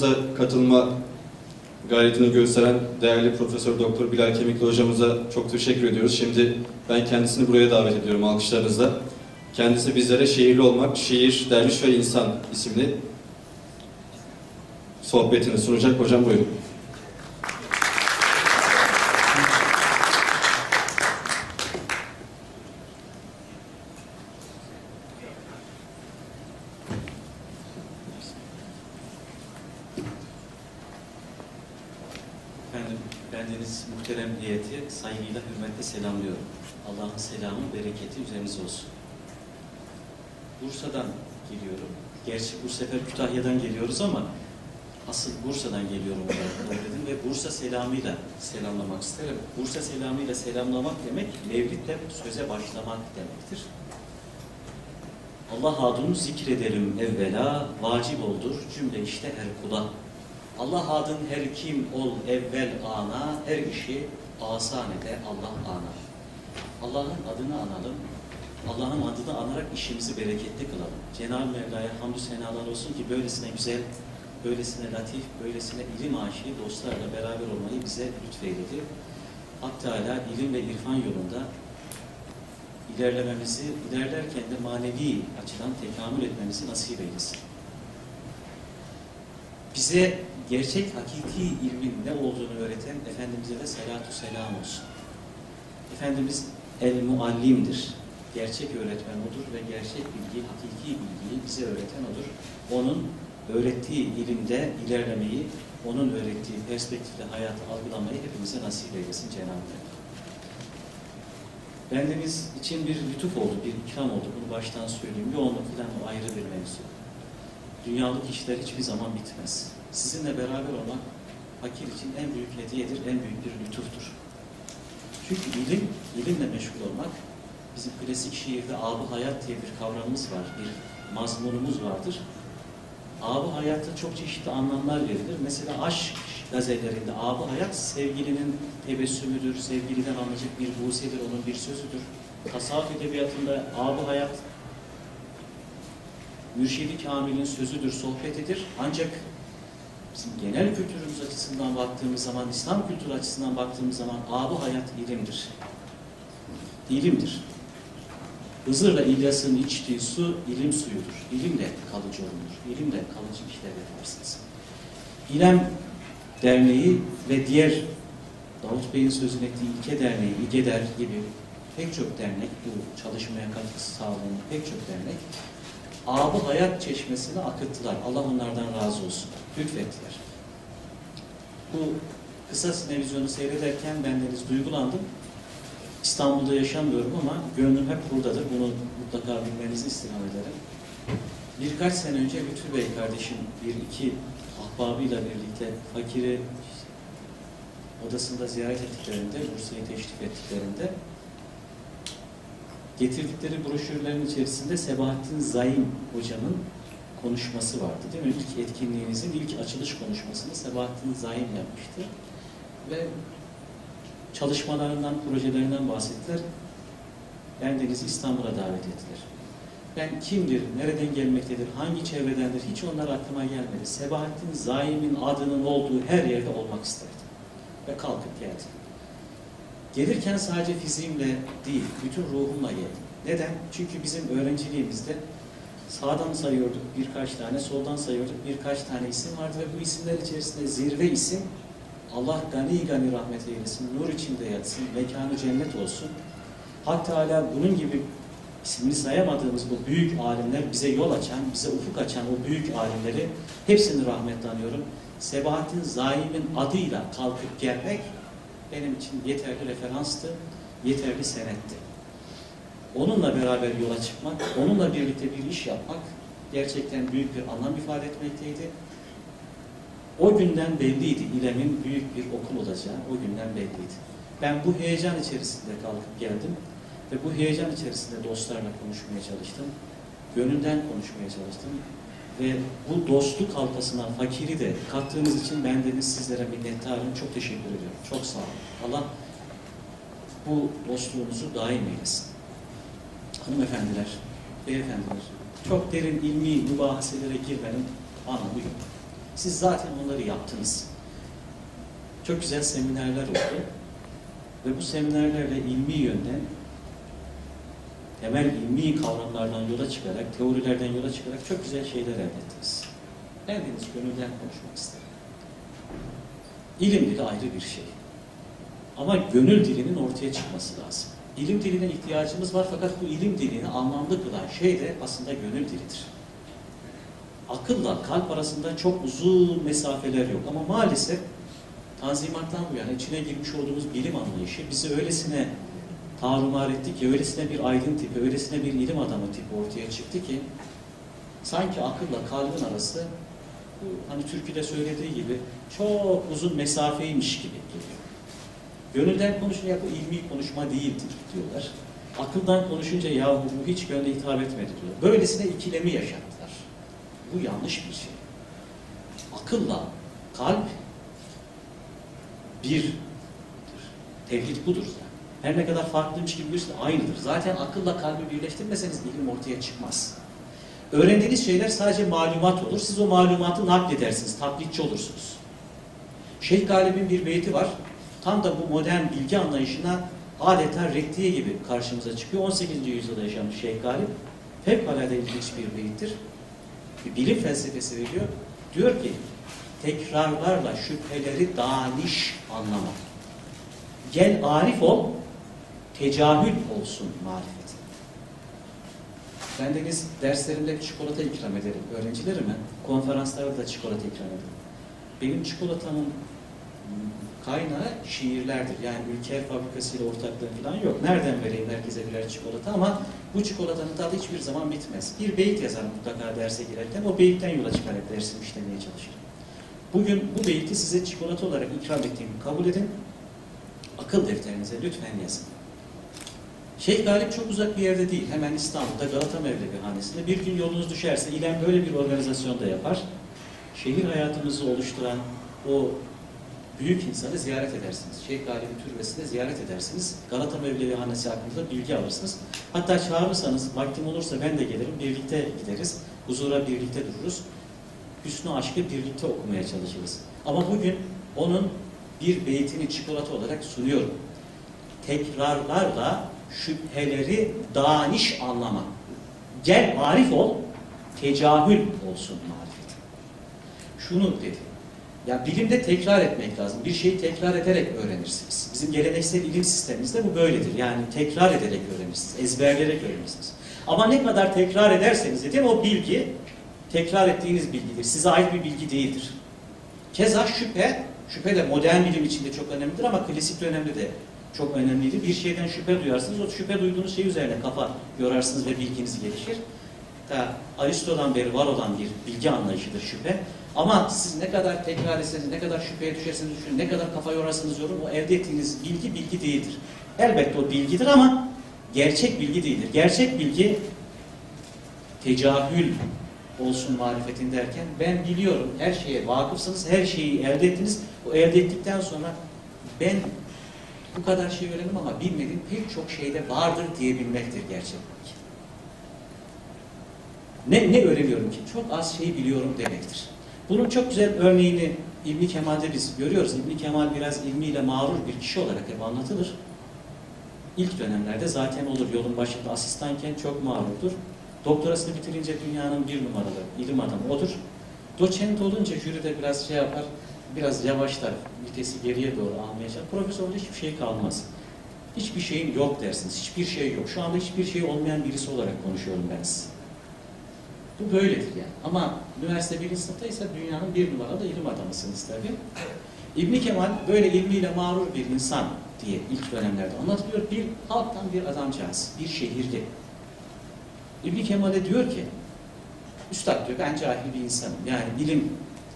hocamıza katılma gayretini gösteren değerli Profesör Doktor Bilal Kemikli hocamıza çok teşekkür ediyoruz. Şimdi ben kendisini buraya davet ediyorum alkışlarınızla. Kendisi bizlere Şehirli Olmak, Şiir, Derviş ve İnsan isimli sohbetini sunacak. Hocam buyurun. Saygıyla, hürmetle selamlıyorum. Allah'ın selamı, bereketi üzerinize olsun. Bursa'dan geliyorum. Gerçi bu sefer Kütahya'dan geliyoruz ama asıl Bursa'dan geliyorum olarak öğrendim ve Bursa selamıyla selamlamak isterim. Bursa selamıyla selamlamak demek, Mevlid'den söze başlamak demektir. Allah adını zikredelim evvela, vacip oldur cümle işte her kula. Allah adın her kim ol evvel ana, her işi asanede Allah anar. Allah'ın adını analım. Allah'ın adını anarak işimizi bereketli kılalım. Cenab-ı Mevla'ya hamdü senalar olsun ki böylesine güzel, böylesine latif, böylesine ilim aşığı dostlarla beraber olmayı bize lütfeyledi. Hak Teala ilim ve irfan yolunda ilerlememizi, ilerlerken de manevi açıdan tekamül etmemizi nasip eylesin. Bize gerçek, hakiki ilmin ne olduğunu öğreten Efendimiz'e de salatu selam olsun. Efendimiz el-muallimdir. Gerçek öğretmen odur ve gerçek bilgi, hakiki bilgiyi bize öğreten odur. Onun öğrettiği ilimde ilerlemeyi, onun öğrettiği perspektifle hayatı algılamayı hepimize nasip eylesin Cenab-ı Hak. Bendeniz için bir lütuf oldu, bir ikram oldu. Bunu baştan söyleyeyim. Yoğunluk filan o ayrı bir mevzu. Dünyalık işler hiçbir zaman bitmez. Sizinle beraber olmak fakir için en büyük hediyedir, en büyük bir lütuftur. Çünkü ilimle meşgul olmak, bizim klasik şiirde Ab-ı Hayat diye bir kavramımız var, bir mazmunumuz vardır. Ab-ı Hayat'ta çok çeşitli anlamlar verilir. Mesela aşk gazellerinde Ab-ı Hayat, sevgilinin tebessümüdür, sevgiliden alınacak bir busedir, onun bir sözüdür. Tasavvuf edebiyatında Ab-ı Hayat, Mürşid-i Kamil'in sözüdür, sohbetidir. Ancak bizim genel kültürümüz açısından baktığımız zaman, İslam kültürü açısından baktığımız zaman Ab-ı Hayat ilimdir. İlimdir. Hızır'la İlyas'ın içtiği su ilim suyudur. İlimle kalıcı olunur. İlimle kalıcı işler yaparsınız. İlem Derneği ve diğer Davut Bey'in sözünü ettiği İlke Derneği, İlgeder gibi pek çok dernek, bu çalışmaya katkısı sağlayan pek çok dernek Ab-ı Hayat çeşmesini akıttılar. Allah onlardan razı olsun. Lütfettiler. Bu kısa televizyonu seyrederken bendeniz duygulandım. İstanbul'da yaşamıyorum ama gönlüm hep buradadır. Bunu mutlaka bilmenizi istirham ederim. Birkaç sene önce Lütfü Bey kardeşim bir iki ahbabıyla birlikte fakiri odasında ziyaret ettiklerinde, Bursa'yı teşrif ettiklerinde getirdikleri broşürlerin içerisinde Sebahattin Zaim hocamın konuşması vardı değil mi? İlk etkinliğinizin ilk açılış konuşmasını Sebahattin Zaim yapmıştır. Ve çalışmalarından, projelerinden bahsettiler. Bendenizi İstanbul'a davet ettiler. Ben kimdir, nereden gelmektedir, hangi çevredendir hiç onlar aklıma gelmedi. Sebahattin Zaim'in adının olduğu her yerde olmak isterdim. Ve kalkıp geldim. Gelirken sadece fiziğimle değil, bütün ruhumla geldim. Neden? Çünkü bizim öğrenciliğimizde sağdan sayıyorduk birkaç tane, soldan sayıyorduk birkaç tane isim vardı ve bu isimler içerisinde zirve isim, Allah gani gani rahmet eylesin, nur içinde yatsın, mekanı cennet olsun. Hak Teala bunun gibi ismini sayamadığımız bu büyük alimler, bize yol açan, bize ufuk açan o büyük alimleri hepsini rahmetle anıyorum. Sebahattin Zaim'in adıyla kalkıp gelmek benim için yeterli referanstı, yeterli senetti. Onunla beraber yola çıkmak, onunla birlikte bir iş yapmak gerçekten büyük bir anlam ifade etmekteydi. O günden belliydi İlem'in büyük bir okul olacağı, o günden belliydi. Ben bu heyecan içerisinde kalkıp geldim ve bu heyecan içerisinde dostlarla konuşmaya çalıştım. Gönülden konuşmaya çalıştım ve bu dostluk halkasına fakiri de kattığınız için bendeniz sizlere minnettarım. Çok teşekkür ediyorum. Çok sağ olun. Allah bu dostluğunuzu daim eylesin. Hanımefendiler, beyefendiler, çok derin ilmi mübahaselere girmenin anlamı yok. Siz zaten onları yaptınız. Çok güzel seminerler oldu. Ve bu seminerlerle ilmi yönden, temel ilmi kavramlardan yola çıkarak, teorilerden yola çıkarak çok güzel şeyler elde ettiniz. Neredeyiniz? Gönülden konuşmak isterim. İlim dili ayrı bir şey. Ama gönül dilinin ortaya çıkması lazım. İlim diline ihtiyacımız var fakat bu ilim dilini anlamlı kılan şey de aslında gönül dilidir. Akılla kalp arasında çok uzun mesafeler yok ama maalesef Tanzimat'tan bu yana içine girmiş olduğumuz bilim anlayışı bizi öylesine tarumar etti ki, öylesine bir aydın tipi, öylesine bir ilim adamı tipi ortaya çıktı ki sanki akılla kalbin arası hani türküde söylediği gibi çok uzun mesafeymiş gibi geliyor. Gönülden konuşunca bu ilmi konuşma değildir diyorlar. Akıldan konuşunca yahu bu hiç gönle hitap etmedi diyorlar. Böylesine ikilemi yaşattılar. Bu yanlış bir şey. Akılla kalp birdir. Tevhid budur zaten. Her ne kadar farklıymış gibi görürsün aynıdır. Zaten akılla kalbi birleştirmeseniz ilim ortaya çıkmaz. Öğrendiğiniz şeyler sadece malumat olur. Siz o malumatı nakledersiniz, taklitçi olursunuz. Şeyh Galip'in bir beyti var. Tam da bu modern bilgi anlayışına adeta reddiye gibi karşımıza çıkıyor. 18. yüzyılda yaşamış Şeyh Galip. Fevkalade ilginç bir beyittir. Bir bilim felsefesi veriyor. Diyor ki, tekrarlarla şüpheleri daniş anlama. Gel arif ol, tecahül olsun marifetin. Bendeniz derslerimde çikolata ikram ederim öğrencilerime. Konferanslarda da çikolata ikram ederim. Benim çikolatamın kaynağı şiirlerdir. Yani Ülker Fabrikası ile ortaklığı falan yok. Nereden vereyim herkese birer çikolata ama bu çikolatanın tadı hiçbir zaman bitmez. Bir beyit yazarım mutlaka derse girerken. O beyitten yola çıkarak dersimi işlemeye çalışırım. Bugün bu beyti size çikolata olarak ikram ettiğimi kabul edin. Akıl defterinize lütfen yazın. Şeyh Galip çok uzak bir yerde değil. Hemen İstanbul'da Galata Mevlevihanesinde. Bir gün yolunuz düşerse İlem böyle bir organizasyonda yapar. Şehir hayatımızı oluşturan o büyük insanı ziyaret edersiniz. Şeyh Galip'in türbesinde ziyaret edersiniz. Galata Mevlevihanesi hakkında bilgi alırsınız. Hatta çağırırsanız, vaktim olursa ben de gelirim. Birlikte gideriz. Huzura birlikte dururuz. Hüsnü aşkı birlikte okumaya çalışırız. Ama bugün onun bir beytini çikolata olarak sunuyorum. Tekrarlarla şüpheleri daniş anlama. Gel marif ol, tecahül olsun marifet. Şunu dedi. Ya bilimde tekrar etmek lazım. Bir şeyi tekrar ederek öğrenirsiniz. Bizim geleneksel ilim sistemimizde bu böyledir. Yani tekrar ederek öğrenirsiniz. Ezberleyerek öğrenirsiniz. Ama ne kadar tekrar ederseniz dedim o bilgi tekrar ettiğiniz bilgidir. Size ait bir bilgi değildir. Keza şüphe de modern bilim içinde çok önemlidir ama klasik dönemde de çok önemliydi. Bir şeyden şüphe duyarsınız. O şüphe duyduğunuz şey üzerine kafa yorarsınız ve bilginiz gelişir. Ta Aristo'dan beri var olan bir bilgi anlayışıdır şüphe. Ama siz ne kadar tekrar etseniz, ne kadar şüpheye düşerseniz düşünün, ne kadar kafa yorarsanız yorun, o elde ettiğiniz bilgi değildir. Elbette o bilgidir ama gerçek bilgi değildir. Gerçek bilgi tecahül olsun marifetin derken ben biliyorum her şeye vakıfsınız, her şeyi elde ettiniz. O elde ettikten sonra ben bu kadar şey öğrendim ama bilmediğim pek çok şeyde vardır diyebilmektir gerçek bilgi. Ne öğreniyorum ki? Çok az şeyi biliyorum demektir. Bunun çok güzel örneğini İbn-i Kemal'de biz görüyoruz. İbn-i Kemal biraz ilmiyle mağrur bir kişi olarak hep anlatılır. İlk dönemlerde zaten olur. Yolun başında asistanken çok mağrurdur. Doktorasını bitirince dünyanın bir numaralı ilim adamı odur. Doçent olunca jüride biraz şey yapar, biraz yavaşlar, vitesi geriye doğru almaya çalışır. Profesörde hiçbir şey kalmaz. Hiçbir şeyim yok dersiniz, hiçbir şey yok. Şu anda hiçbir şey olmayan birisi olarak konuşuyorum ben size. Bu böyledir yani. Ama üniversite birinci sınıftaysa dünyanın bir numaralı ilim adamısınız tabii. İbn-i Kemal böyle ilmiyle mağrur bir insan diye ilk dönemlerde anlatılıyor. Bir halktan bir adamcağız, bir şehirde. İbn-i Kemal'e diyor ki, Üstad diyor ben cahil bir insanım. Yani ilim,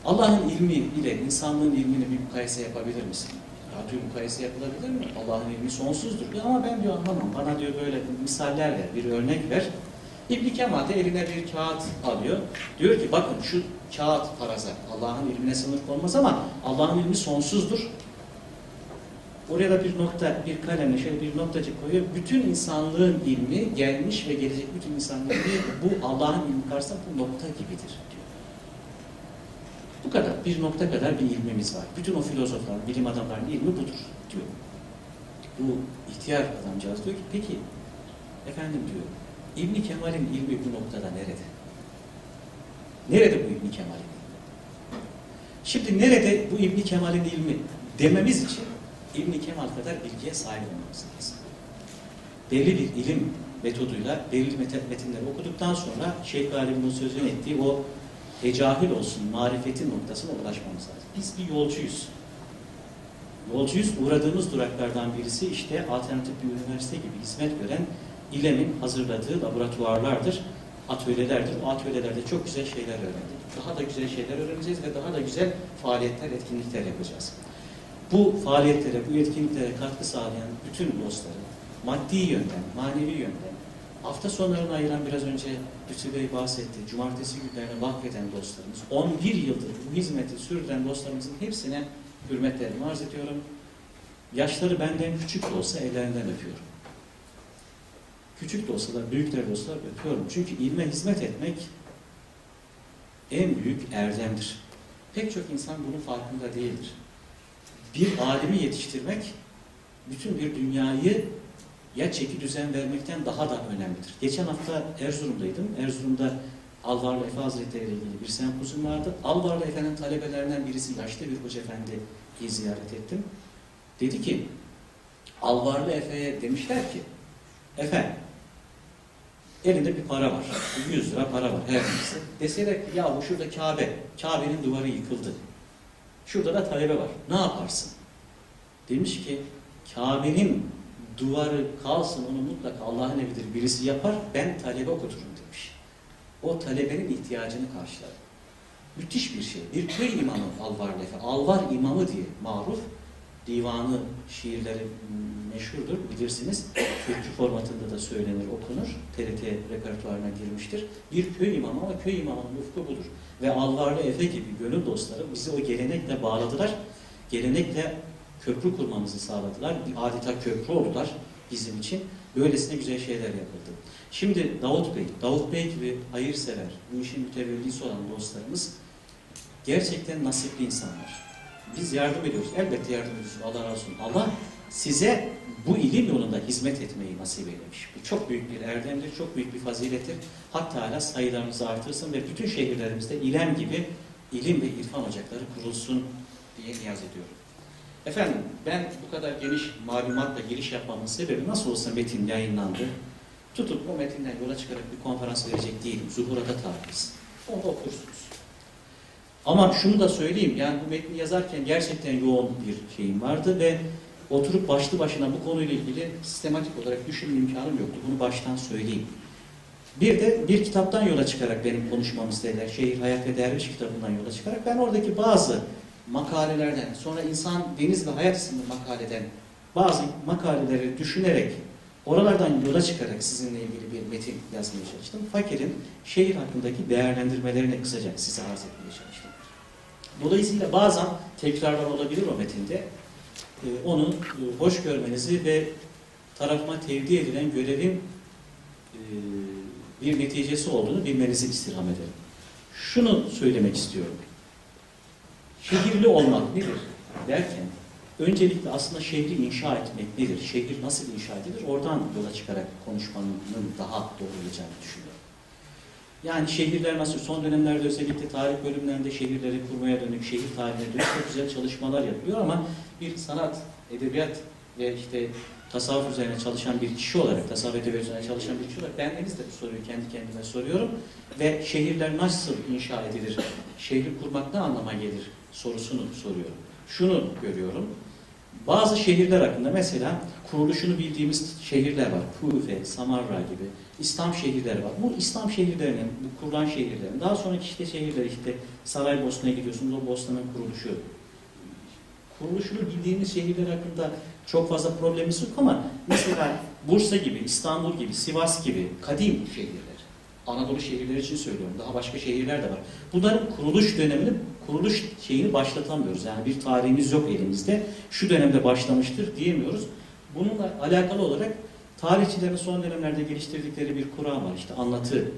Allah'ın ilmi ile insanlığın ilmini bir mukayese yapabilir misin? Ya diyor mukayese yapılabilir mi? Allah'ın ilmi sonsuzdur diyor ama ben diyor anlamam. Bana diyor böyle misaller ver, bir örnek ver. İbn-i Kemal de eline bir kağıt alıyor. Diyor ki bakın şu kağıt faraza. Allah'ın ilmine sınır olmaz ama Allah'ın ilmi sonsuzdur. Oraya da bir nokta, bir kalemle şöyle bir noktacık koyuyor. Bütün insanlığın ilmi gelmiş ve gelecek bütün insanlığın ilmi bu Allah'ın ilmi karşısında bu nokta gibidir diyor. Bu kadar, bir nokta kadar bir ilmimiz var. Bütün o filozofların, bilim adamlarının ilmi budur diyor. Bu ihtiyar adamcağız diyor ki, peki efendim diyor, İbn-i Kemal'in ilmi bu noktada nerede? Nerede bu İbn-i Kemal'in ilmi? Şimdi nerede bu İbn-i Kemal'in ilmi dememiz için İbn-i Kemal kadar bilgiye sahip olmamız lazım. Belli bir ilim metoduyla belli metinleri okuduktan sonra Şeyh Galip'in sözünü ettiği o tecahül olsun, marifetin noktasına ulaşmamız lazım. Biz bir yolcuyuz. Yolcuyuz, uğradığımız duraklardan birisi işte alternatif bir üniversite gibi hizmet gören İLEM'in hazırladığı laboratuvarlardır, atölyelerdir. O atölyelerde çok güzel şeyler öğrendik. Daha da güzel şeyler öğreneceğiz ve daha da güzel faaliyetler, etkinlikler yapacağız. Bu faaliyetlere, bu etkinliklere katkı sağlayan bütün dostları, maddi yönden, manevi yönden, hafta sonlarını ayıran biraz önce Lütfü Bey bahsetti, cumartesi günlerine vakfeden dostlarımız, 11 yıldır bu hizmeti sürdüren dostlarımızın hepsine hürmetlerimi arz ediyorum. Yaşları benden küçük de olsa ellerinden öpüyorum. Küçük de olsa da büyükler de olsa öpüyorum. Çünkü ilme hizmet etmek en büyük erdemdir. Pek çok insan bunun farkında değildir. Bir alimi yetiştirmek bütün bir dünyayı ya çeki düzen vermekten daha da önemlidir. Geçen hafta Erzurum'daydım. Erzurum'da Alvarlı Efe Hazretleri ile ilgili bir sempozyum vardı. Alvarlı Efe'nin talebelerinden birisi yaşlı bir hoca efendiyi ziyaret ettim. Dedi ki, Alvarlı Efe'ye demişler ki, Efe, elinde bir para var, 100 lira para var her neyse. Deseler ki, yahu şurada Kabe, Kabe'nin duvarı yıkıldı. Şurada da talebe var, ne yaparsın? Demiş ki, Kabe'nin duvarı kalsın, onu mutlaka Allah'ın evidir, birisi yapar, ben talebe okuturum demiş. O talebenin ihtiyacını karşıladı. Müthiş bir şey. Bir köy imamı Alvarlı Efe, Alvar imamı diye maruf, divanı, şiirleri meşhurdur, bilirsiniz. Türkçü formatında da söylenir, okunur. TRT repertuarına girmiştir. Bir köy imamı ama köy imamının ufku budur. Ve Alvarlı Efe gibi gönül dostları bizi o gelenekle bağladılar. Gelenekle köprü kurmamızı sağladılar. Adeta köprü oldular bizim için. Böylesine güzel şeyler yapıldı. Şimdi Davut Bey gibi hayırsever, bu işin mütevellisi olan dostlarımız gerçekten nasipli insanlar. Biz yardım ediyoruz. Elbette yardım ediyoruz. Allah razı olsun. Allah size bu ilim yolunda hizmet etmeyi nasip eylemiş. Bu çok büyük bir erdemdir, çok büyük bir fazilettir. Hatta hala sayılarımızı artırsın ve bütün şehirlerimizde İLEM gibi ilim ve irfan ocakları kurulsun diye niyaz ediyorum. Efendim, ben bu kadar geniş malumatla giriş yapmamın sebebi nasıl olsa metin yayınlandı. Tutup bu metinden yola çıkarak bir konferans verecek değilim. Zuhur'a da tabiiz. Onu da okursunuz. Ama şunu da söyleyeyim, yani bu metni yazarken gerçekten yoğun bir şeyim vardı ve oturup başlı başına bu konuyla ilgili sistematik olarak düşünme imkanım yoktu. Bunu baştan söyleyeyim. Bir de bir kitaptan yola çıkarak benim konuşmamı istediler. Şehir, Hayat ve Derviş kitabından yola çıkarak ben oradaki bazı makalelerden, sonra İnsan, Deniz ve Hayat isimli makaleden bazı makaleleri düşünerek, oralardan yola çıkarak sizinle ilgili bir metin yazmaya çalıştım. Fakir'in şehir hakkındaki değerlendirmelerini kısaca size arz etmeye çalıştım. Dolayısıyla bazen tekrarlar olabilir o metinde. Onu hoş görmenizi ve tarafıma tevdi edilen görevin bir neticesi olduğunu bilmenizi istirham ederim. Şunu söylemek istiyorum. Şehirli olmak nedir derken, öncelikle aslında şehri inşa etmek nedir? Şehir nasıl inşa edilir? Oradan yola çıkarak konuşmanın daha doğru olacağını düşünüyorum. Yani şehirler nasıl? Son dönemlerde özellikle tarih bölümlerinde şehirleri kurmaya dönük, şehir tarihine dönük çok güzel çalışmalar yapılıyor ama bir sanat, edebiyat ve işte tasavvuf üzerine çalışan bir kişi olarak, tasavvuf edebiyat üzerine çalışan bir kişi olarak bendeniz de bu soruyu kendi kendime soruyorum. Ve şehirler nasıl inşa edilir? Şehri kurmak ne anlama gelir? Sorusunu soruyorum. Şunu görüyorum. Bazı şehirler hakkında mesela kuruluşunu bildiğimiz şehirler var. Kufe, Samarra gibi İslam şehirleri var. Bu İslam şehirlerinin, bu kurulan şehirlerin, daha sonraki işte şehirler, işte Saraybosna'ya gidiyorsunuz, o Bosna'nın kuruluşu. Kuruluşunu bildiğimiz şehirler hakkında çok fazla problemimiz yok ama mesela Bursa gibi, İstanbul gibi, Sivas gibi kadim şehirler. Anadolu şehirleri için söylüyorum. Daha başka şehirler de var. Bunların kuruluş dönemini, kuruluş şeyini başlatamıyoruz. Yani bir tarihimiz yok elimizde. Şu dönemde başlamıştır diyemiyoruz. Bununla alakalı olarak tarihçilerin son dönemlerde geliştirdikleri bir kuram var. İşte anlatı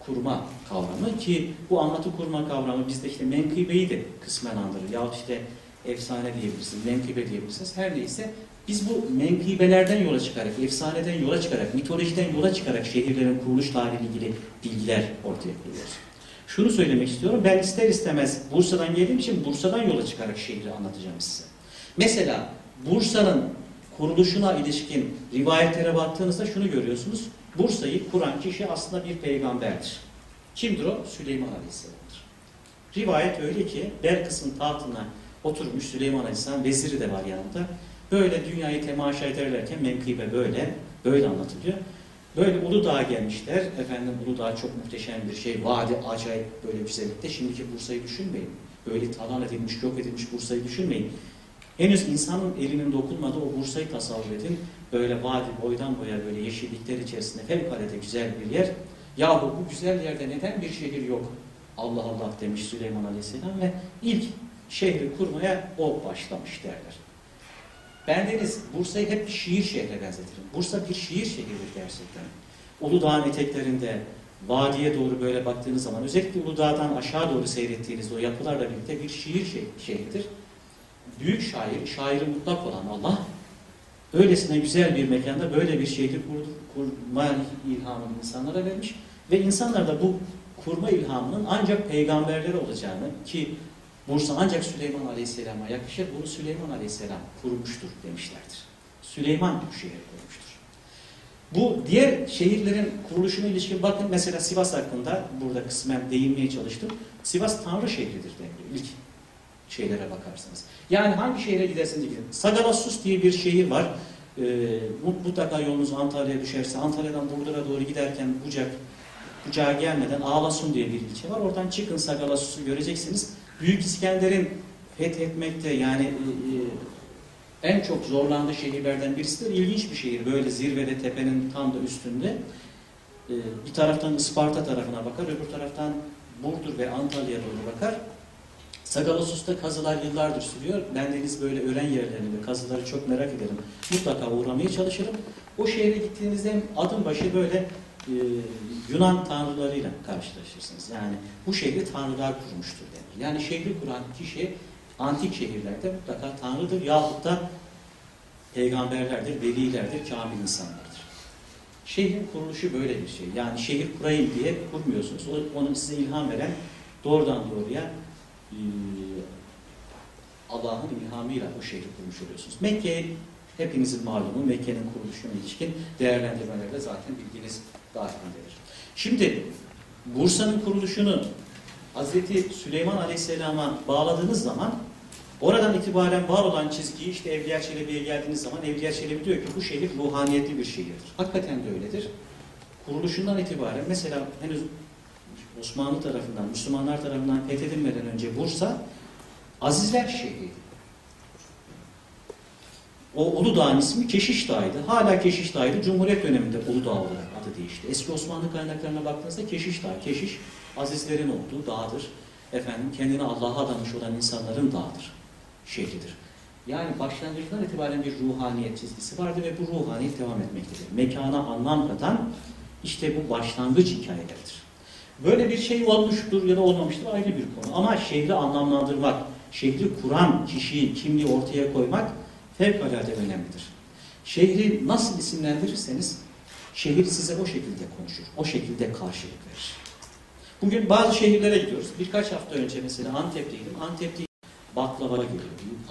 kurma kavramı, ki bu anlatı kurma kavramı bizde işte menkıbeyi de kısmen andırır. Yahut işte efsane diyebilirsiniz, menkıbe diyebilirsiniz. Her neyse biz bu menkıbelerden yola çıkarak, efsaneden yola çıkarak, mitolojiden yola çıkarak şehirlerin kuruluş tarihiyle ilgili bilgiler ortaya koyuyoruz. Şunu söylemek istiyorum, ben ister istemez Bursa'dan geldiğim için Bursa'dan yola çıkarak şehri anlatacağım size. Mesela Bursa'nın kuruluşuna ilişkin rivayetlere baktığınızda şunu görüyorsunuz. Bursa'yı kuran kişi aslında bir peygamberdir. Kimdir o? Süleyman Aleyhisselam'dır. Rivayet öyle ki Belkıs'ın tahtına oturmuş Süleyman Aleyhisselam, veziri de var yanında. Böyle dünyayı temaşa ederlerken menkıbe böyle anlatılıyor. Böyle Uludağ'a gelmişler. Efendim Uludağ çok muhteşem bir şey. Vadi acayip böyle güzellikte. Şimdiki Bursa'yı düşünmeyin. Böyle talan edilmiş, yok edilmiş Bursa'yı düşünmeyin. Henüz insanın elinin dokunmadığı o Bursa'yı tasavvur edin. Böyle vadi boydan boya böyle yeşillikler içerisinde fevkalade güzel bir yer. Yahu bu güzel yerde neden bir şehir yok? Allah Allah demiş Süleyman Aleyhisselam ve ilk şehri kurmaya o başlamış derler. Bendeniz Bursa'yı hep şiir şehre benzetirim. Bursa bir şiir şehridir gerçekten. Uludağ'ın eteklerinde vadiye doğru böyle baktığınız zaman, özellikle Uludağ'dan aşağı doğru seyrettiğiniz o yapılarla birlikte bir şiir şehridir. Büyük şair, şairi mutlak olan Allah, öylesine güzel bir mekanda böyle bir şehri kurma ilhamını insanlara vermiş ve insanlar da bu kurma ilhamının ancak peygamberlere olacağını, ki Bursa ancak Süleyman Aleyhisselam'a yakışır, bunu Süleyman Aleyhisselam kurmuştur demişlerdir. Süleyman bu şehri kurmuştur. Bu diğer şehirlerin kuruluşuna ilişkin bakın, mesela Sivas hakkında burada kısmen değinmeye çalıştım. Sivas Tanrı şehridir deniliyor ilk şeylere bakarsanız. Yani hangi şehre giderseniz gidin. Sagalassus diye bir şehir var. Mutlaka yolunuz Antalya'ya düşerse, Antalya'dan Burdur'a doğru giderken Bucak'a gelmeden Ağlasun diye bir ilçe var. Oradan çıkın, Sagalassus'u göreceksiniz. Büyük İskender'in fethetmekte yani en çok zorlandığı şehirlerden birisidir. İlginç bir şehir. Böyle zirvede, tepenin tam da üstünde. Bir taraftan Isparta tarafına bakar, öbür taraftan Burdur ve Antalya'ya doğru bakar. Sagalassus'ta kazılar yıllardır sürüyor. Bendeniz böyle öğren yerlerini ve kazıları çok merak ederim. Mutlaka uğramaya çalışırım. O şehre gittiğinizde adım başı böyle Yunan tanrılarıyla karşılaşırsınız. Yani bu şehri tanrılar kurmuştur denir. Yani şehri kuran kişi antik şehirlerde mutlaka tanrıdır yahut da peygamberlerdir, velilerdir, kamil insanlardır. Şehrin kuruluşu böyle bir şey. Yani şehir kurayım diye kurmuyorsunuz. Onu size ilham veren doğrudan doğruya Allah'ın ilhamıyla o şehri kurmuş oluyorsunuz. Mekke'yi hepinizin malumu, Mekke'nin kuruluşuna ilişkin değerlendirmelerde zaten bilginiz dahilindedir. Şimdi Bursa'nın kuruluşunu Hz. Süleyman Aleyhisselam'a bağladığınız zaman oradan itibaren var olan çizgiyi işte Evliya Çelebi'ye geldiğiniz zaman Evliya Çelebi diyor ki bu şehir ruhaniyetli bir şehirdir. Hakikaten de öyledir. Kuruluşundan itibaren mesela henüz Osmanlı tarafından, Müslümanlar tarafından fethedilmeden önce Bursa azizler şehriydi. O Uludağ'ın ismi Keşiş Dağı'ydı. Hala Keşiş Dağı'ydı. Cumhuriyet döneminde Uludağ olarak adı değişti. Eski Osmanlı kaynaklarına baktığınızda Keşiş Dağı. Keşiş, azizlerin olduğu dağdır. Efendim, kendini Allah'a adamış olan insanların dağıdır, şehridir. Yani başlangıçtan itibaren bir ruhaniyet çizgisi vardı ve bu ruhaniyet devam etmektedir. Mekana anlam katan işte bu başlangıç hikayeleridir. Böyle bir şey olmuştur ya da olmamıştır ayrı bir konu. Ama şehri anlamlandırmak, şehri kuran kişiyi, kimliği ortaya koymak fevkalade önemlidir. Şehri nasıl isimlendirirseniz şehir size o şekilde konuşur, o şekilde karşılık verir. Bugün bazı şehirlere gidiyoruz. Birkaç hafta önce mesela Antep'teydim. Antep'te baklava geliyor.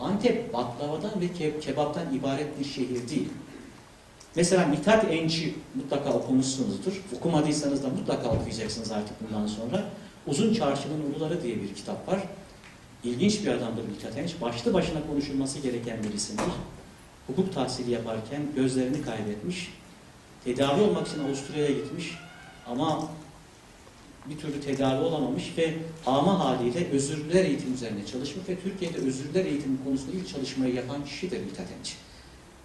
Antep baklavadan ve kebaptan ibaret bir şehir değil. Mesela Mithat Enç'i mutlaka okumuşsunuzdur. Okumadıysanız da mutlaka okuyacaksınız artık bundan sonra. Uzun Çarşı'nın Uğruları diye bir kitap var. İlginç bir adamdır Mithat Enç. Başlı başına konuşulması gereken bir isimdir. Hukuk tahsili yaparken gözlerini kaybetmiş. Tedavi olmak için Avusturya'ya gitmiş. Ama bir türlü tedavi olamamış ve ama haliyle özürlüler eğitim üzerine çalışmış ve Türkiye'de özürlüler eğitimi konusunda ilk çalışmayı yapan kişidir Mithat Enç.